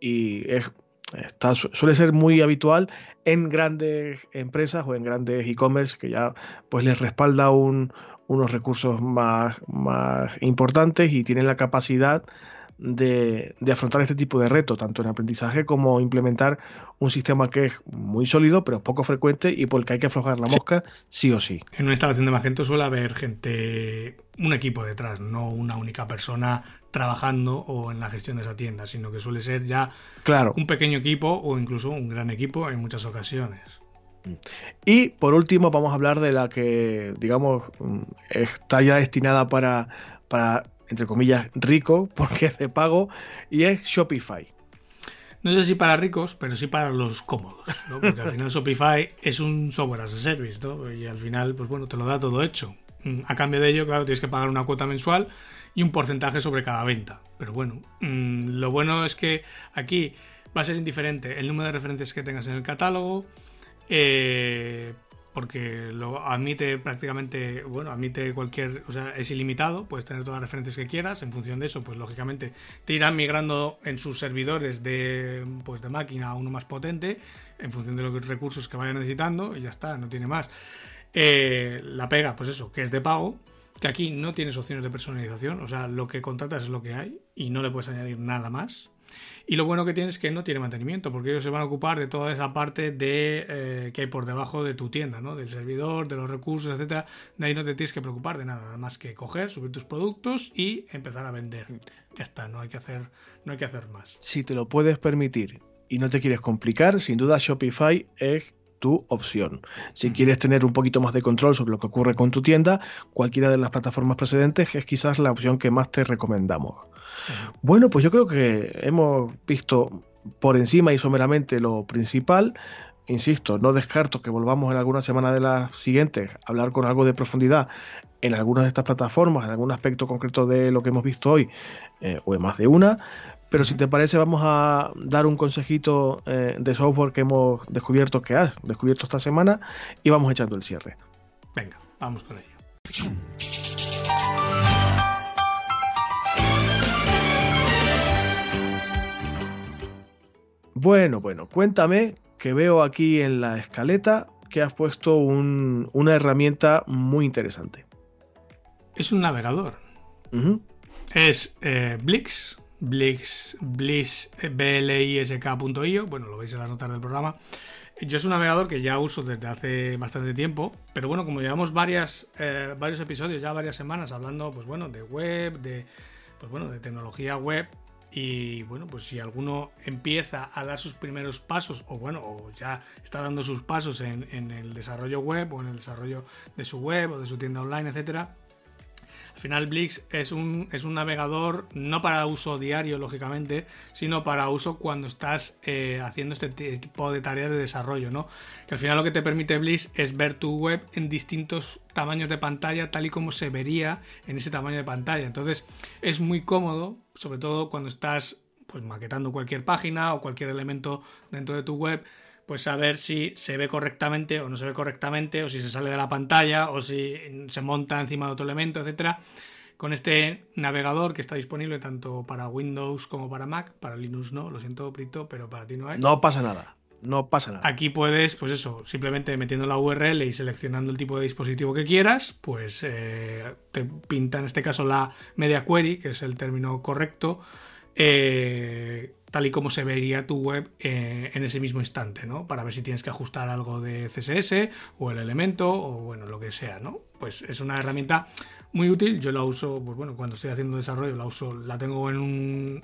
y suele ser muy habitual en grandes empresas o en grandes e-commerce que ya pues les respalda unos recursos más importantes y tienen la capacidad de afrontar este tipo de reto, tanto en aprendizaje como implementar un sistema que es muy sólido pero poco frecuente y por el que hay que aflojar la mosca sí o sí. En una instalación de Magento suele haber gente, un equipo detrás, no una única persona trabajando o en la gestión de esa tienda, sino que suele ser ya un pequeño equipo o incluso un gran equipo en muchas ocasiones. Y por último vamos a hablar de la que, digamos, está ya destinada para entre comillas, rico, porque es de pago, y es Shopify. No sé si para ricos, pero sí para los cómodos, ¿no? Porque al final Shopify es un software as a service, ¿no? Y al final, pues bueno, te lo da todo hecho. A cambio de ello, claro, tienes que pagar una cuota mensual y un porcentaje sobre cada venta. Pero bueno, lo bueno es que aquí va a ser indiferente el número de referencias que tengas en el catálogo, porque lo admite prácticamente, bueno, admite cualquier, o sea, es ilimitado, puedes tener todas las referencias que quieras, en función de eso, pues lógicamente te irán migrando en sus servidores de máquina a uno más potente, en función de los recursos que vayan necesitando, y ya está, no tiene más. La pega, pues eso, que es de pago, que aquí no tienes opciones de personalización, o sea, lo que contratas es lo que hay, y no le puedes añadir nada más. Y lo bueno que tiene es que no tiene mantenimiento, porque ellos se van a ocupar de toda esa parte que hay por debajo de tu tienda, ¿no? Del servidor, de los recursos, etcétera. De ahí no te tienes que preocupar de nada más que coger, subir tus productos y empezar a vender. Ya está, no hay que hacer más. Si te lo puedes permitir y no te quieres complicar, sin duda Shopify es tu opción. Si quieres tener un poquito más de control sobre lo que ocurre con tu tienda, cualquiera de las plataformas precedentes es quizás la opción que más te recomendamos. Bueno, pues yo creo que hemos visto por encima y someramente lo principal. Insisto, no descarto que volvamos en alguna semana de las siguientes a hablar con algo de profundidad en algunas de estas plataformas, en algún aspecto concreto de lo que hemos visto hoy, o en más de una, pero si te parece vamos a dar un consejito de software que hemos descubierto, que has descubierto esta semana, y vamos echando el cierre. Venga, vamos con ello. Bueno, cuéntame, que veo aquí en la escaleta que has puesto una herramienta muy interesante. Es un navegador. Uh-huh. Es blisk.io. Bueno, lo veis en las notas del programa. Yo es un navegador que ya uso desde hace bastante tiempo, pero bueno, como llevamos varios episodios, ya varias semanas hablando, pues bueno, de web, de tecnología web. Y bueno, pues si alguno empieza a dar sus primeros pasos, o ya está dando sus pasos en el desarrollo web o en el desarrollo de su web o de su tienda online, etcétera, al final Blisk es un navegador no para uso diario, lógicamente, sino para uso cuando estás haciendo este tipo de tareas de desarrollo, ¿no? Que al final lo que te permite Blisk es ver tu web en distintos tamaños de pantalla, tal y como se vería en ese tamaño de pantalla. Entonces es muy cómodo, sobre todo cuando estás pues maquetando cualquier página o cualquier elemento dentro de tu web, pues saber si se ve correctamente o no se ve correctamente, o si se sale de la pantalla, o si se monta encima de otro elemento, etcétera. Con este navegador que está disponible tanto para Windows como para Mac, para Linux no, lo siento, Brito, pero para ti no hay. No pasa nada. Aquí puedes, pues eso, simplemente metiendo la URL y seleccionando el tipo de dispositivo que quieras, pues te pinta en este caso la media query, que es el término correcto, tal y como se vería tu web en ese mismo instante, ¿no? Para ver si tienes que ajustar algo de CSS o el elemento o bueno, lo que sea, ¿no? Pues es una herramienta muy útil. Yo la uso, pues bueno, cuando estoy haciendo desarrollo la tengo en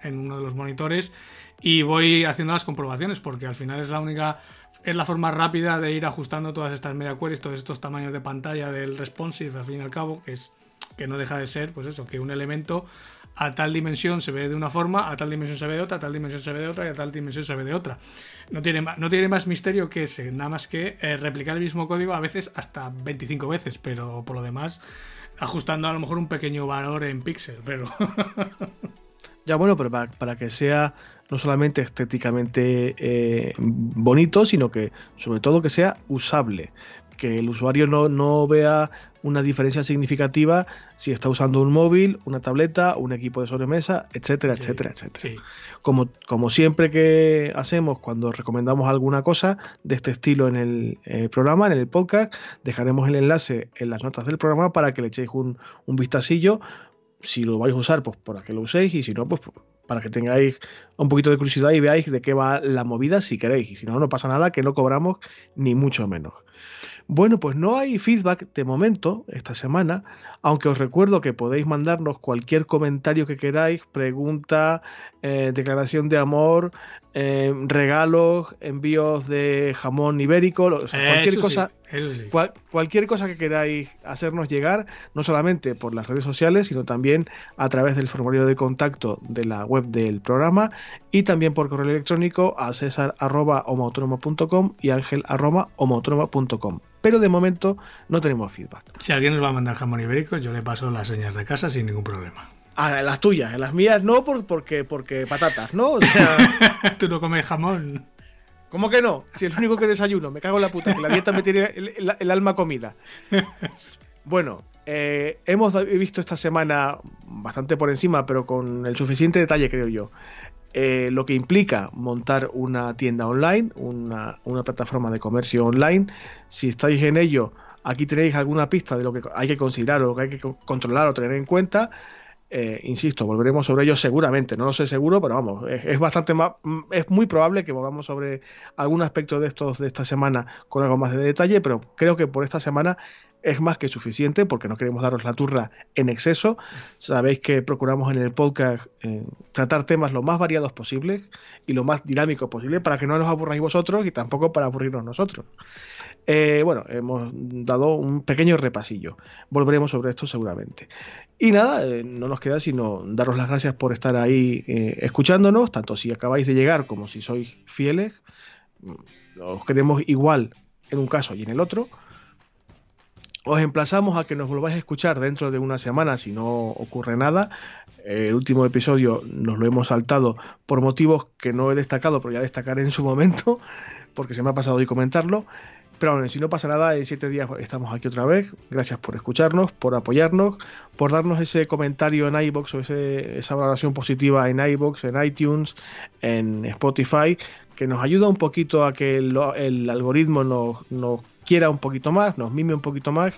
uno de los monitores y voy haciendo las comprobaciones, porque al final es la forma rápida de ir ajustando todas estas media queries, todos estos tamaños de pantalla del responsive, al fin y al cabo, que no deja de ser, pues eso, que un elemento a tal dimensión se ve de una forma, a tal dimensión se ve de otra, a tal dimensión se ve de otra y a tal dimensión se ve de otra. No tiene más misterio que ese, nada más que replicar el mismo código, a veces hasta 25 veces, pero por lo demás ajustando a lo mejor un pequeño valor en píxel, pero... Ya bueno, pero para que sea no solamente estéticamente bonito, sino que sobre todo que sea usable. que el usuario no vea una diferencia significativa si está usando un móvil, una tableta, un equipo de sobremesa, etcétera, sí, etcétera, etcétera. Sí. Como siempre que hacemos cuando recomendamos alguna cosa de este estilo en el programa, en el podcast, dejaremos el enlace en las notas del programa para que le echéis un vistacillo. Si lo vais a usar, pues para que lo uséis, y si no, pues para que tengáis un poquito de curiosidad y veáis de qué va la movida si queréis, y si no, no pasa nada, que no cobramos ni mucho menos. Bueno, pues no hay feedback de momento esta semana, aunque os recuerdo que podéis mandarnos cualquier comentario que queráis, pregunta, declaración de amor, regalos, envíos de jamón ibérico, o sea, cualquier cosa que queráis hacernos llegar, no solamente por las redes sociales, sino también a través del formulario de contacto de la web del programa, y también por correo electrónico a cesar@homoautonomo.com y angel@homoautonomo.com. Pero de momento no tenemos feedback. Si alguien nos va a mandar jamón ibérico, yo le paso las señas de casa sin ningún problema. Ah, las tuyas, las mías no, porque patatas, ¿no? O sea, tú no comes jamón. ¿Cómo que no? Si es lo único que desayuno, me cago en la puta, que la dieta me tiene el alma comida. Bueno, hemos visto esta semana, bastante por encima, pero con el suficiente detalle, creo yo, lo que implica montar una tienda online, una plataforma de comercio online. Si estáis en ello, aquí tenéis alguna pista de lo que hay que considerar o lo que hay que controlar o tener en cuenta. Insisto, volveremos sobre ello seguramente, no lo sé seguro, pero vamos, es muy probable que volvamos sobre algún aspecto de estos de esta semana con algo más de detalle, pero creo que por esta semana es más que suficiente, porque no queremos daros la turra en exceso. Sabéis que procuramos en el podcast tratar temas lo más variados posibles y lo más dinámicos posible, para que no nos aburráis vosotros y tampoco para aburrirnos nosotros. Bueno, hemos dado un pequeño repasillo. Volveremos sobre esto seguramente. Y nada, no nos queda sino daros las gracias por estar ahí escuchándonos, tanto si acabáis de llegar como si sois fieles. Os queremos igual en un caso y en el otro. Os emplazamos a que nos volváis a escuchar dentro de una semana si no ocurre nada. El último episodio nos lo hemos saltado por motivos que no he destacado, pero ya destacaré en su momento, porque se me ha pasado hoy comentarlo. Pero bueno, si no pasa nada, en 7 días estamos aquí otra vez. Gracias por escucharnos, por apoyarnos, por darnos ese comentario en iVoox o esa valoración positiva en iVoox, en iTunes, en Spotify, que nos ayuda un poquito a que el algoritmo nos quiera un poquito más, nos mime un poquito más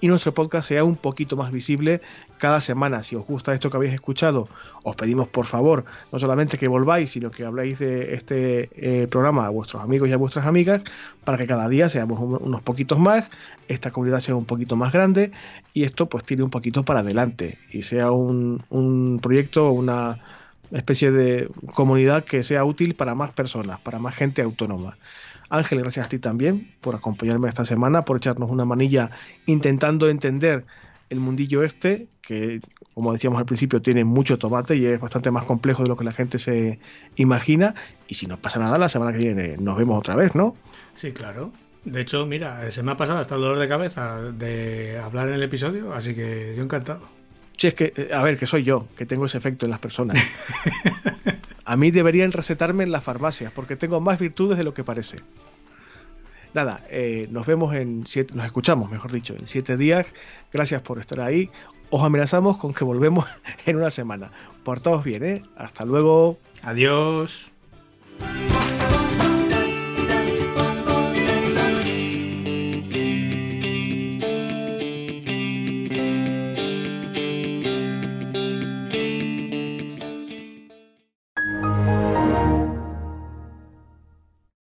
y nuestro podcast sea un poquito más visible cada semana. Si os gusta esto que habéis escuchado, os pedimos por favor no solamente que volváis, sino que habléis de este programa a vuestros amigos y a vuestras amigas, para que cada día seamos unos poquitos más, esta comunidad sea un poquito más grande y esto pues tire un poquito para adelante y sea un proyecto, una especie de comunidad que sea útil para más personas, para más gente autónoma. Ángel, gracias a ti también por acompañarme esta semana, por echarnos una manilla intentando entender el mundillo este, que como decíamos al principio tiene mucho tomate y es bastante más complejo de lo que la gente se imagina. Y si no pasa nada, la semana que viene nos vemos otra vez, ¿no? Sí, claro. De hecho, mira, se me ha pasado hasta el dolor de cabeza de hablar en el episodio, así que yo encantado. Sí, es que, a ver, que soy yo, que tengo ese efecto en las personas. A mí deberían recetarme en las farmacias, porque tengo más virtudes de lo que parece. Nada, nos escuchamos, mejor dicho, en 7 días. Gracias por estar ahí. Os amenazamos con que volvemos en una semana. Portaos bien, ¿eh? Hasta luego. Adiós.